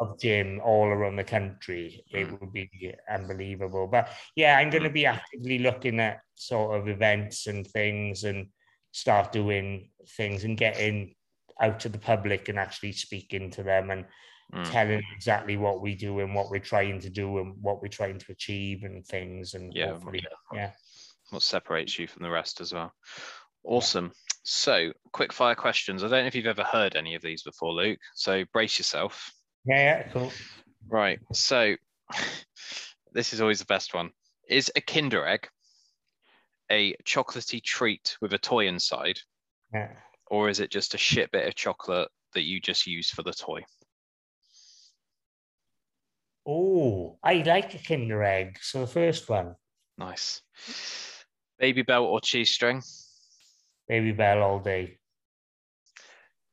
Of gym all around the country, it would be unbelievable. But I'm going to be actively looking at sort of events and things, and start doing things and getting out to the public and actually speaking to them and telling exactly what we do and what we're trying to do and what we're trying to achieve and things. And what separates you from the rest as well. Awesome. So quick fire questions. I don't know if you've ever heard any of these before, Luke, so brace yourself. Yeah, cool. Right. So this is always the best one. Is a Kinder Egg a chocolatey treat with a toy inside? Yeah. Or is it just a shit bit of chocolate that you just use for the toy? Oh, I like a Kinder Egg. So the first one. Nice. Baby Bell or cheese string? Baby Bell all day.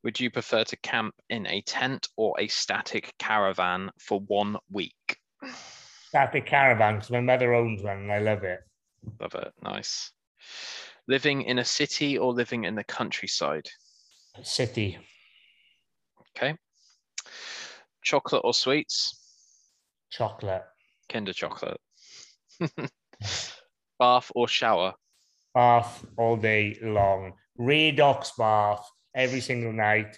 Would you prefer to camp in a tent or a static caravan for 1 week? Static caravan, because my mother owns one and I love it. Love it. Nice. Living in a city or living in the countryside? City. Okay. Chocolate or sweets? Chocolate. Kinder chocolate. Bath or shower? Bath all day long. Redox bath every single night.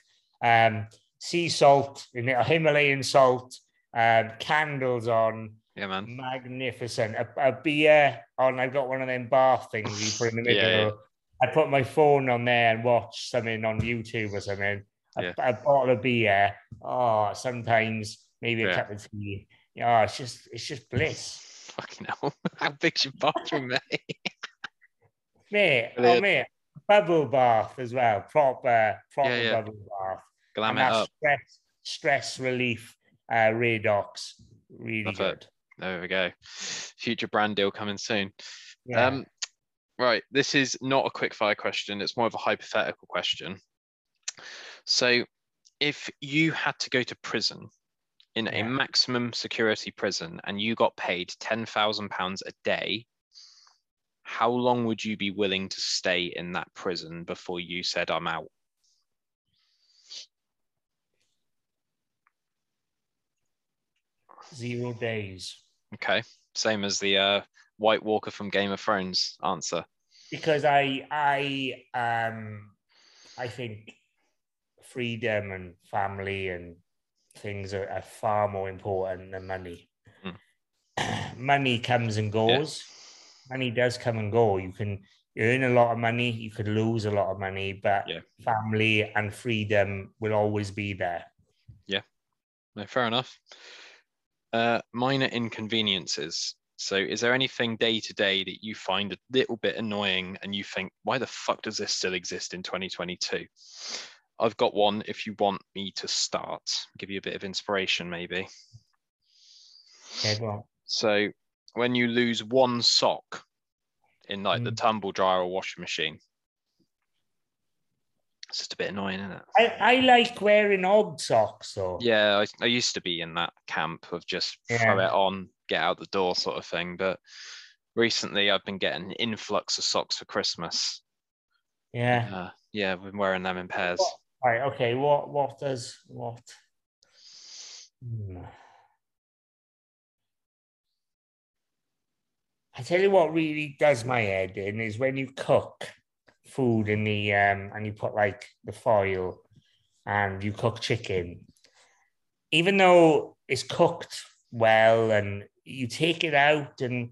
Sea salt, Himalayan salt, candles on. Yeah, man. Magnificent. A beer on. I've got one of them bath things you put in the middle. I put my phone on there and watch something on YouTube or something. A bottle of beer. Oh, sometimes maybe a cup of tea. Yeah, it's just bliss. Fucking hell. How big's your bathroom, mate? Mate, mate. Bubble bath as well. Proper bubble bath. Glam it up. Stress relief, Redox. Really Love good. It. There we go. Future brand deal coming soon. Yeah. Right. This is not a quick fire question. It's more of a hypothetical question. So if you had to go to prison in a maximum security prison and you got paid £10,000 a day, how long would you be willing to stay in that prison before you said, I'm out? Zero days. Okay, same as the White Walker from Game of Thrones answer. Because I think freedom and family and things are far more important than money. Money comes and goes. Yeah. Money does come and go. You can earn a lot of money, you could lose a lot of money, but family and freedom will always be there. Yeah, no, fair enough. Minor inconveniences. So is there anything day to day that you find a little bit annoying and you think, why the fuck does this still exist in 2022? I've got one if you want me to start. Give you a bit of inspiration maybe. Okay, go on. So when you lose one sock in like the tumble dryer or washing machine, it's just a bit annoying, isn't it? I like wearing odd socks though. Yeah, I used to be in that camp of just throw it on, get out the door sort of thing. But recently I've been getting an influx of socks for Christmas. Yeah. Yeah, I've been wearing them in pairs. What? All right, okay, what does what? I tell you what really does my head in is when you cook food in the and you put like the foil and you cook chicken. Even though it's cooked well and you take it out and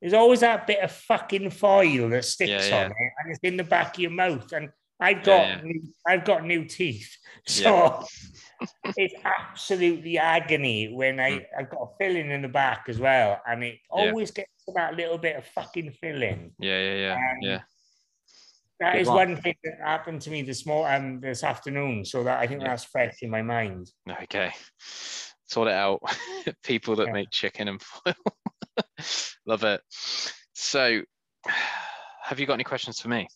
there's always that bit of fucking foil that sticks on it and it's in the back of your mouth. And I've got new teeth, so it's absolutely agony when I've got a filling in the back as well, and it always gets to that little bit of fucking filling. That Good is one thing that happened to me this afternoon, so that I think that's fresh in my mind. Okay, sort it out. People that make chicken and foil, love it. So, have you got any questions for me?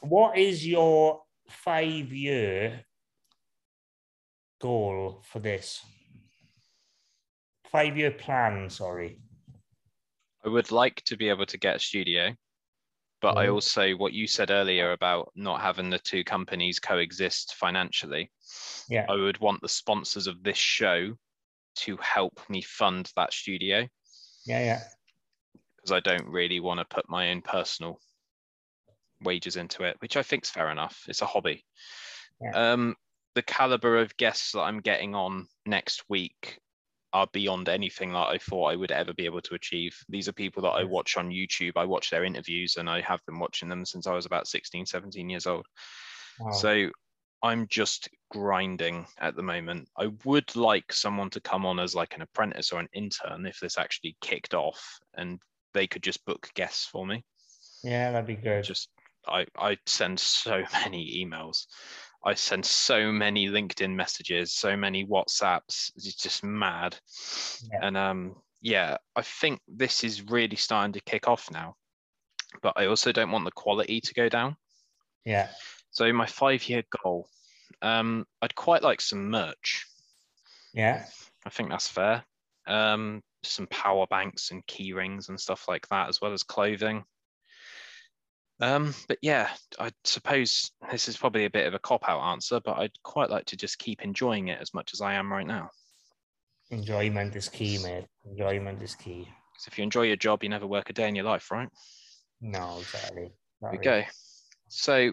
What is your 5-year goal for this? 5-year plan, sorry. I would like to be able to get a studio, but I also, what you said earlier about not having the two companies coexist financially, I would want the sponsors of this show to help me fund that studio. Yeah, yeah. Because I don't really want to put my own personal wages into it, which I think is fair enough. It's a hobby. The caliber of guests that I'm getting on next week are beyond anything that I thought I would ever be able to achieve. These are people that I watch on YouTube. I watch their interviews and I have been watching them since I was about 16, 17 years old. Wow. So I'm just grinding at the moment. I would like someone to come on as like an apprentice or an intern if this actually kicked off and they could just book guests for me. Yeah, that'd be good. Just I send so many emails. I send so many LinkedIn messages, so many WhatsApps. It's just mad. Yeah. And I think this is really starting to kick off now. But I also don't want the quality to go down. Yeah. So my 5-year goal, I'd quite like some merch. Yeah. I think that's fair. Some power banks and key rings and stuff like that, as well as clothing. But yeah, I suppose this is probably a bit of a cop-out answer, but I'd quite like to just keep enjoying it as much as I am right now. Enjoyment is key, mate. Enjoyment is key. Because if you enjoy your job, you never work a day in your life, right? No, exactly. There we go. So,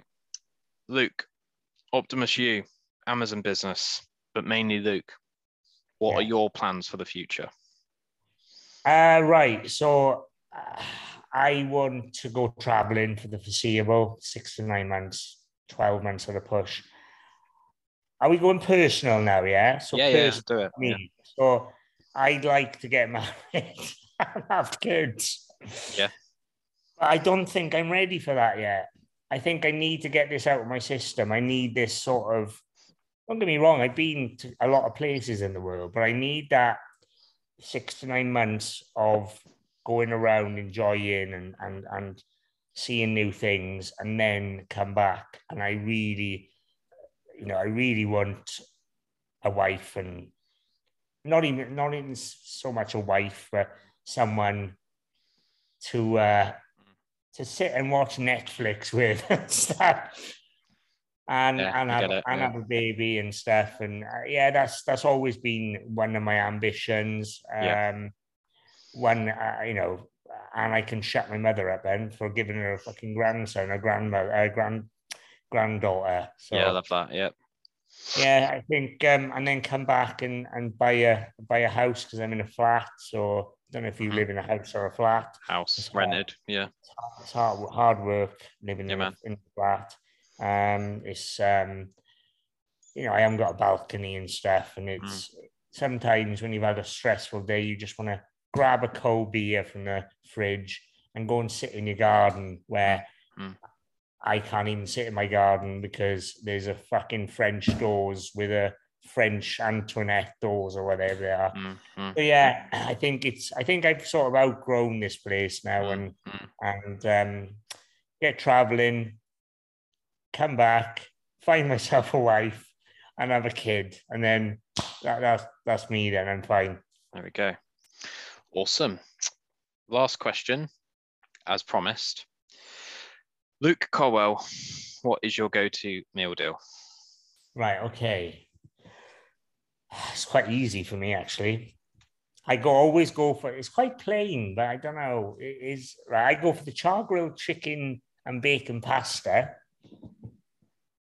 Luke, Optimus U, Amazon business, but mainly Luke. What are your plans for the future? Right, so... I want to go traveling for the foreseeable, 6 to 9 months, 12 months at a push. Are we going personal now, yeah? So do it. Yeah. So I'd like to get married and have kids. Yeah. But I don't think I'm ready for that yet. I think I need to get this out of my system. I need this sort of, don't get me wrong, I've been to a lot of places in the world, but I need that 6 to 9 months of going around, enjoying and seeing new things, and then come back. And I really, I really want a wife, and not even so much a wife, but someone to sit and watch Netflix with and stuff, and have a baby and stuff. And that's always been one of my ambitions. And I can shut my mother up then for giving her a fucking grandson, a grandmother, a granddaughter. So, I love that. Yep. Yeah, I think, and then come back and buy a house, because I'm in a flat. So I don't know if you live in a house or a flat. House it's rented. It's hard work living in a flat. I haven't got a balcony and stuff, and it's sometimes when you've had a stressful day, you just want to grab a cold beer from the fridge and go and sit in your garden, where I can't even sit in my garden because there's a fucking French doors with a French Antoinettos or whatever they are. Mm-hmm. But yeah, I think I've sort of outgrown this place now, and get traveling, come back, find myself a wife, and have a kid, and then that's me. Then I'm fine. There we go. Awesome. Last question, as promised. Luke Colwell, what is your go-to meal deal? Right, okay. It's quite easy for me, actually. It's quite plain, but I don't know. I go for the char-grilled chicken and bacon pasta.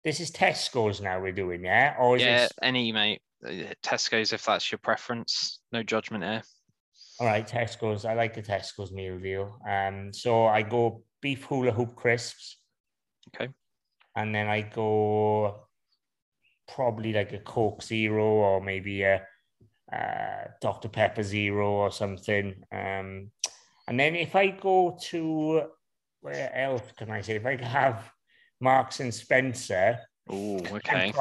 This is Tesco's now we're doing, yeah? Or any, mate. Tesco's, if that's your preference. No judgment here. All right, Tesco's. I like the Tesco's meal deal. So I go beef hula hoop crisps. Okay. And then I go probably like a Coke Zero or maybe a Dr. Pepper Zero or something. And then if I go to, where else can I say? If I have Marks and Spencer. Oh, okay.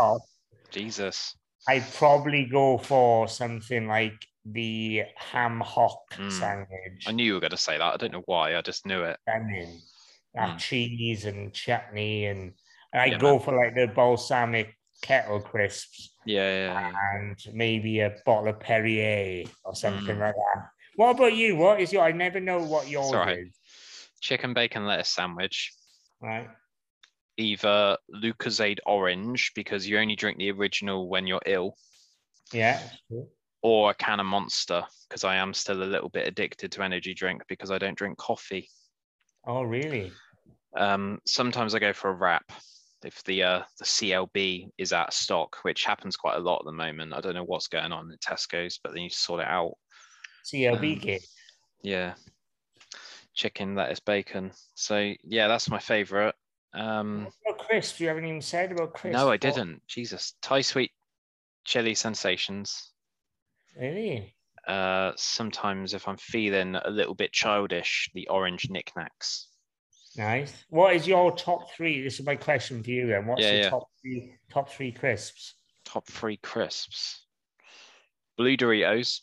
Jesus. I'd probably go for something like the ham hock sandwich. I knew you were going to say that. I don't know why. I just knew it. Cheese and chutney, and I'd go for like the balsamic kettle crisps. Yeah. And maybe a bottle of Perrier or something like that. What about you? What is your? I never know what yours is. Chicken bacon lettuce sandwich. Right. Either Lucozade orange, because you only drink the original when you're ill. Yeah. Or a can of Monster, because I am still a little bit addicted to energy drink because I don't drink coffee. Oh, really? Sometimes I go for a wrap if the CLB is out of stock, which happens quite a lot at the moment. I don't know what's going on at Tesco's, but they need to sort it out. CLB kit. Yeah. Chicken, lettuce, bacon. So, yeah, that's my favourite. Crisps, you haven't even said about crisps. No, I didn't. Jesus. Thai sweet chili sensations. Really? Sometimes if I'm feeling a little bit childish, the orange knickknacks. Nice. What is your top three? This is my question for you then. What's your top three crisps? Top three crisps. Blue Doritos.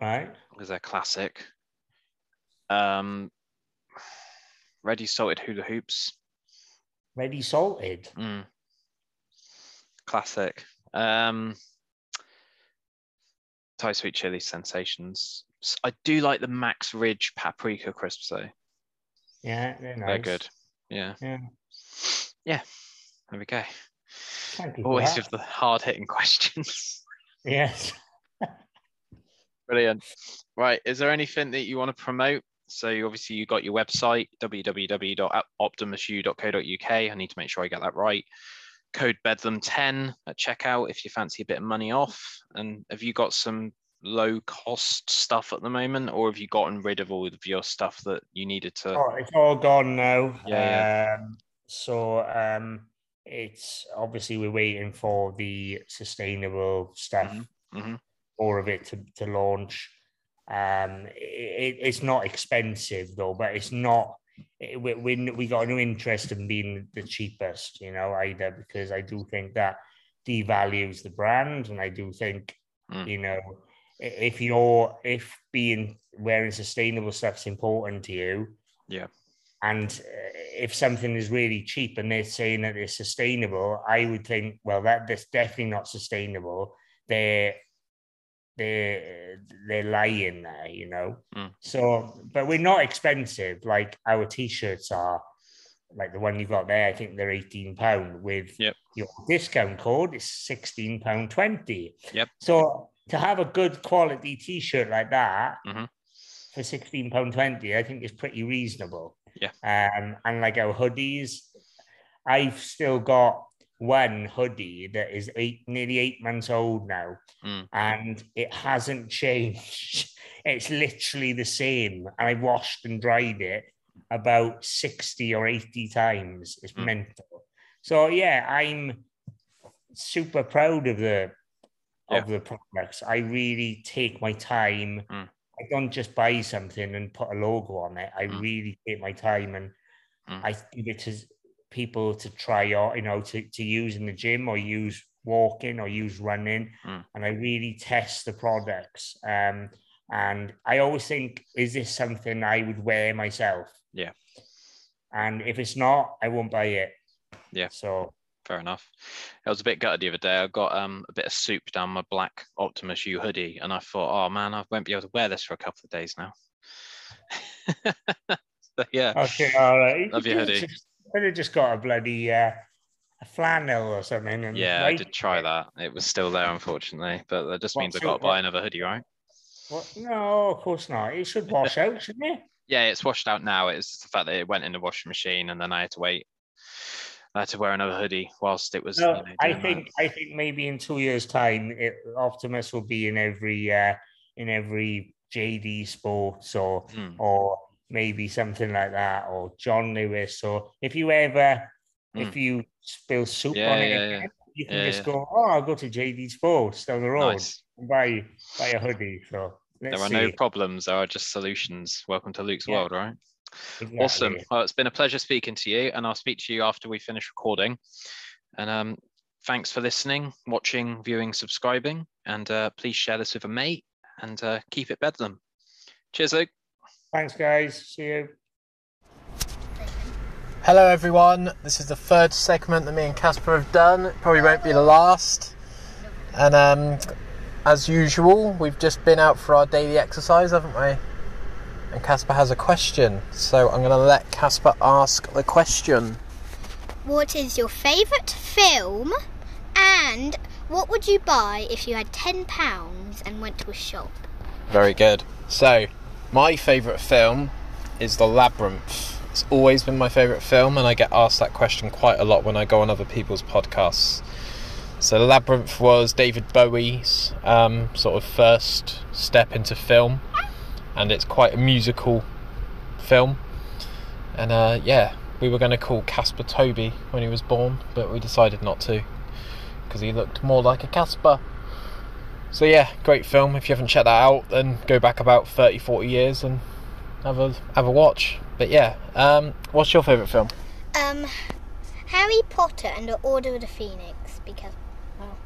Right. Because they're classic. Ready salted hula hoops. Ready salted? Classic. Thai sweet chili sensations. I do like the Max Ridge paprika crisps though. Yeah, they're nice. They're good. Yeah. There we go. Always with the hard-hitting questions. Yes. Brilliant. Right. Is there anything that you want to promote? So obviously you got your website, www.optimusu.co.uk. I need to make sure I get that right. Code Bedlam10 at checkout if you fancy a bit of money off. And have you got some low cost stuff at the moment, or have you gotten rid of all of your stuff that you needed to? Oh, it's all gone now. Yeah. It's obviously we're waiting for the sustainable stuff, more of it to launch. It's not expensive though, but it's not. We got no interest in being the cheapest, either, because I do think that devalues the brand, and I do think, if being wearing sustainable stuff's important to you, and if something is really cheap and they're saying that it's sustainable, I would think, well, that's definitely not sustainable. They're lying there, So, but we're not expensive. Like our t-shirts are, like the one you got there, I think they're £18 with your discount code is £16.20. Yep. So to have a good quality t-shirt like that for £16.20, I think is pretty reasonable. Yeah. And like our hoodies, I've still got one hoodie that is nearly 8 months old now, and it hasn't changed. It's literally the same. I washed and dried it about 60 or 80 times. It's mental. So yeah, I'm super proud of the products. I really take my time. I don't just buy something and put a logo on it. I really take my time, and I think it is people to try out, to use in the gym or use walking or use running, and I really test the products. And I always think, is this something I would wear myself? Yeah. And if it's not, I won't buy it. Yeah. So fair enough. I was a bit gutted the other day. I got a bit of soup down my black Optimus U hoodie, and I thought, oh man, I won't be able to wear this for a couple of days now. So, yeah. Okay, all right. Love your hoodie. Could have just got a bloody flannel or something. And yeah, I did try that. It was still there, unfortunately. But that just means I got to buy another hoodie, right? What? No, of course not. It should wash out, shouldn't it? Yeah, it's washed out now. It's just the fact that it went in the washing machine, and then I had to wait. I had to wear another hoodie whilst it was. No, I think maybe in 2 years' time, Optimus will be in every JD Sports or maybe something like that, or John Lewis. Or if you spill soup on it again, you can just go, oh, I'll go to JD Sports down the road and buy a hoodie. So there are no problems. There are just solutions. Welcome to Luke's world, right? Exactly. Awesome. Well, it's been a pleasure speaking to you, and I'll speak to you after we finish recording. And thanks for listening, watching, viewing, subscribing, and please share this with a mate and keep it bedlam. Cheers, Luke. Thanks, guys. See you. Hello, everyone. This is the third segment that me and Casper have done. It probably won't be the last. And as usual, we've just been out for our daily exercise, haven't we? And Casper has a question, so I'm going to let Casper ask the question. What is your favourite film, and what would you buy if you had £10 and went to a shop? Very good. So, my favourite film is The Labyrinth. It's always been my favourite film, and I get asked that question quite a lot when I go on other people's podcasts. So, The Labyrinth was David Bowie's sort of first step into film. And it's quite a musical film. And we were going to call Casper Toby when he was born, but we decided not to, because he looked more like a Casper. So yeah, great film. If you haven't checked that out, then go back about 30, 40 years and have a watch. But yeah, what's your favourite film? Harry Potter and the Order of the Phoenix, because, well,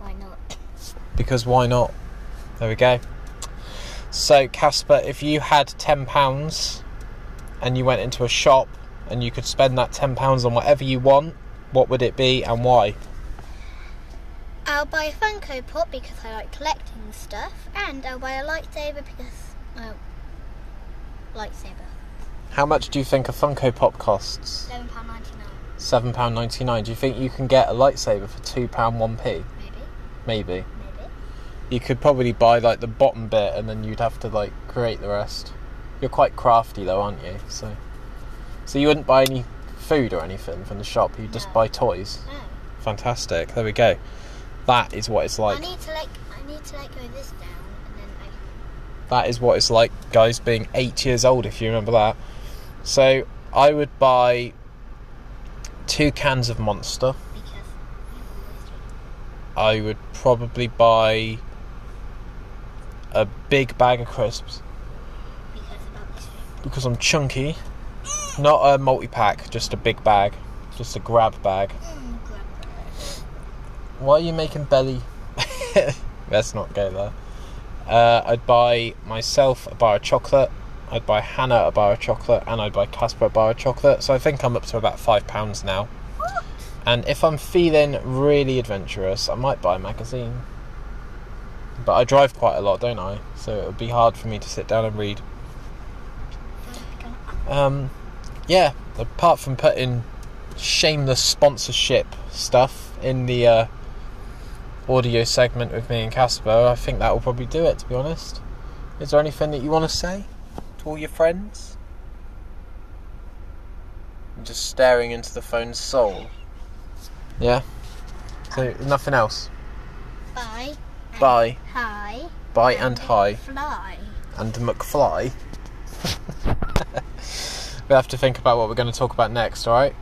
why not? Because why not? There we go. So, Casper, if you had £10 and you went into a shop and you could spend that £10 on whatever you want, what would it be and why? I'll buy a Funko Pop because I like collecting stuff, and I'll buy a lightsaber because I lightsaber. How much do you think a Funko Pop costs? £7.99. £7.99. Do you think you can get a lightsaber for £2.1p? Maybe. You could probably buy like the bottom bit, and then you'd have to like create the rest. You're quite crafty though, aren't you? So you wouldn't buy any food or anything from the shop. You'd just buy toys. No. Fantastic. There we go. That is what it's like. I need to go this down, and then I. That is what it's like, guys. Being 8 years old, if you remember that. So I would buy 2 cans of Monster. Because I would probably buy a big bag of crisps because I'm chunky. Not a multi-pack, just a big bag, just a grab bag. Why are you making belly? Let's not go there. I'd buy myself a bar of chocolate, I'd buy Hannah a bar of chocolate, and I'd buy Casper a bar of chocolate. So I think I'm up to about £5 now. And if I'm feeling really adventurous, I might buy a magazine. But I drive quite a lot, don't I? So it would be hard for me to sit down and read. Apart from putting shameless sponsorship stuff in the audio segment with me and Casper, I think that will probably do it, to be honest. Is there anything that you want to say to all your friends? I'm just staring into the phone's soul. Yeah. So nothing else. Bye. Hi. Bye and hi. Fly. And McFly. We'll have to think about what we're going to talk about next, all right?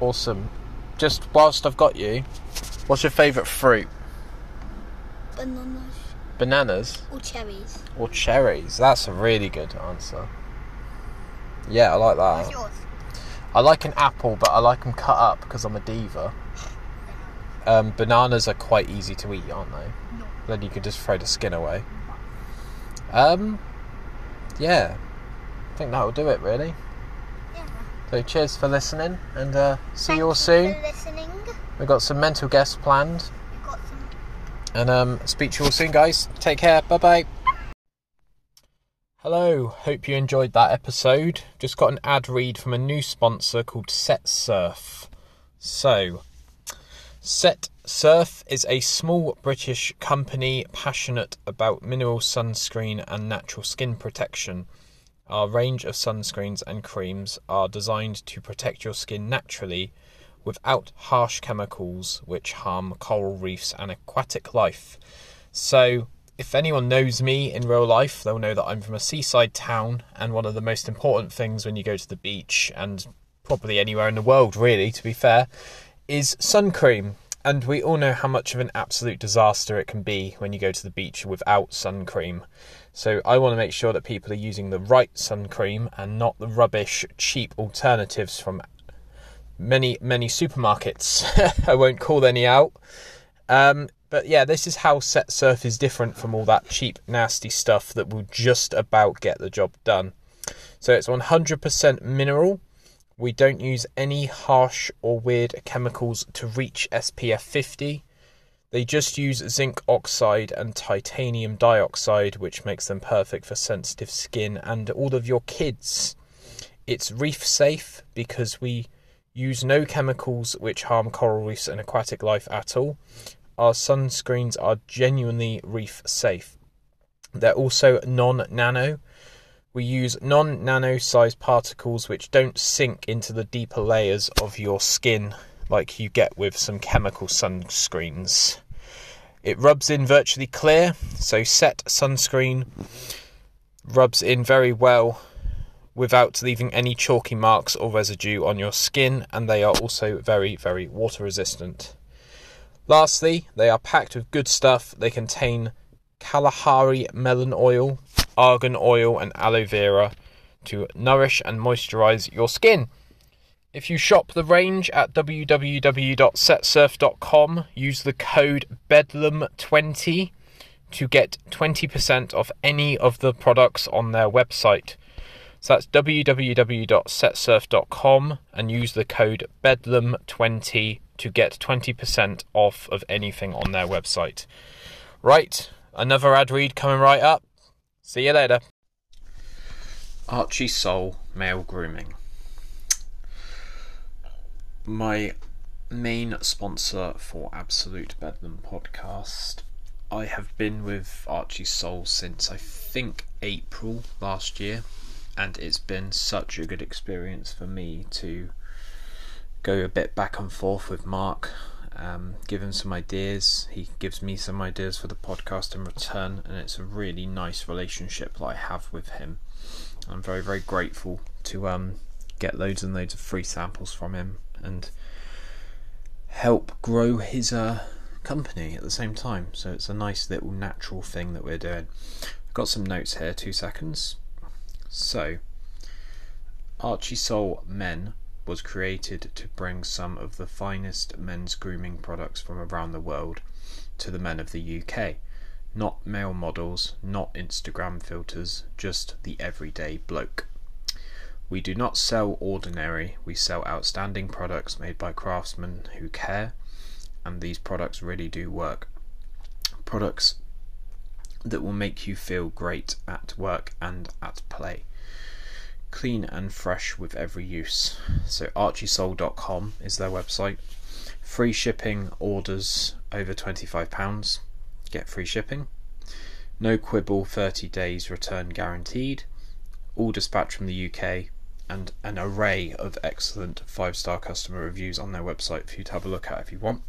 Awesome. Just whilst I've got you, what's your favourite fruit? Bananas. Bananas? Or cherries. That's a really good answer. Yeah, I like that. What's yours? I like an apple, but I like them cut up because I'm a diva. Bananas are quite easy to eat, aren't they? No. Then you could just throw the skin away. Yeah. I think that'll do it, really. Yeah. So cheers for listening, and see you all soon. Thank you for listening. We've got some mental guests planned. We've got some. And speak to you all soon, guys. Take care. Bye-bye. Hello, hope you enjoyed that episode. Just got an ad read from a new sponsor called SetSurf. So, SetSurf is a small British company passionate about mineral sunscreen and natural skin protection. Our range of sunscreens and creams are designed to protect your skin naturally without harsh chemicals which harm coral reefs and aquatic life. So, if anyone knows me in real life, they'll know that I'm from a seaside town, and one of the most important things when you go to the beach, and probably anywhere in the world really, to be fair, is sun cream. And we all know how much of an absolute disaster it can be when you go to the beach without sun cream. So I want to make sure that people are using the right sun cream and not the rubbish, cheap alternatives from many, many supermarkets. I won't call any out. But yeah, this is how SetSurf is different from all that cheap, nasty stuff that will just about get the job done. So it's 100% mineral. We don't use any harsh or weird chemicals to reach SPF 50. They just use zinc oxide and titanium dioxide, which makes them perfect for sensitive skin and all of your kids. It's reef safe because we use no chemicals which harm coral reefs and aquatic life at all. Our sunscreens are genuinely reef safe. They're also non-nano. We use non-nano sized particles which don't sink into the deeper layers of your skin like you get with some chemical sunscreens. It rubs in virtually clear, so Set sunscreen rubs in very well without leaving any chalky marks or residue on your skin, and they are also very, very water resistant. Lastly, they are packed with good stuff. They contain Kalahari melon oil, argan oil and aloe vera to nourish and moisturise your skin. If you shop the range at www.setsurf.com, use the code BEDLAM20 to get 20% off any of the products on their website. So that's www.setsurf.com and use the code BEDLAM20 to get 20% off of anything on their website. Right, another ad read coming right up. See you later. Archie Soul Male Grooming. My main sponsor for Absolute Bedlam podcast. I have been with Archie Soul since I think April last year, and it's been such a good experience for me to go a bit back and forth with Mark, give him some ideas, he gives me some ideas for the podcast in return, and it's a really nice relationship that I have with him. I'm very, very grateful to get loads and loads of free samples from him and help grow his company at the same time, so it's a nice little natural thing that we're doing. I've got some notes here, 2 seconds. So, Archie Soul Men was created to bring some of the finest men's grooming products from around the world to the men of the UK. Not male models, not Instagram filters, just the everyday bloke. We do not sell ordinary, we sell outstanding products made by craftsmen who care, and these products really do work. Products that will make you feel great at work and at play. Clean and fresh with every use. So archiesoul.com is their website. Free shipping orders over £25. Get free shipping. No quibble, 30 days return guaranteed. All dispatch from the UK, and an array of excellent 5-star customer reviews on their website for you to have a look at if you want.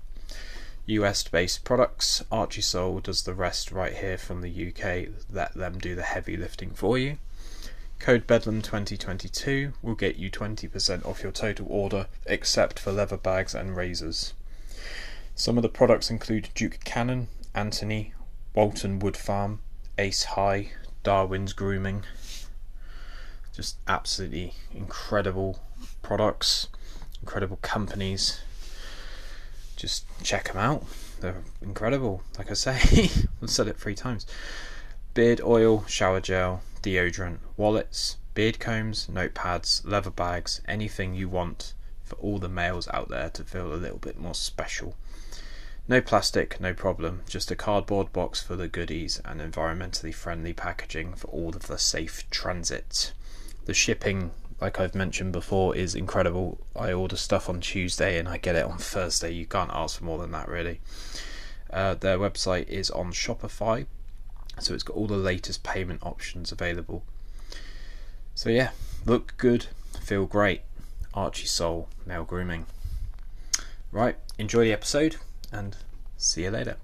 US based products. Archie Soul does the rest right here from the UK. Let them do the heavy lifting for you. Code BEDLAM2022 will get you 20% off your total order, except for leather bags and razors. Some of the products include Duke Cannon, Anthony, Walton Wood Farm, Ace High, Darwin's Grooming. Just absolutely incredible products, incredible companies. just check them out. They're incredible. Like I say, I've said it 3 times. Beard oil, shower gel, deodorant, wallets, beard combs, notepads, leather bags, anything you want for all the males out there to feel a little bit more special. No plastic, no problem, just a cardboard box full of goodies and environmentally friendly packaging for all of the safe transit. The shipping, like I've mentioned before, is incredible. I order stuff on Tuesday and I get it on Thursday. You can't ask for more than that, really. Their website is on Shopify, so it's got all the latest payment options available. So yeah, look good, feel great. Archie Soul Male Grooming. Right, enjoy the episode and see you later.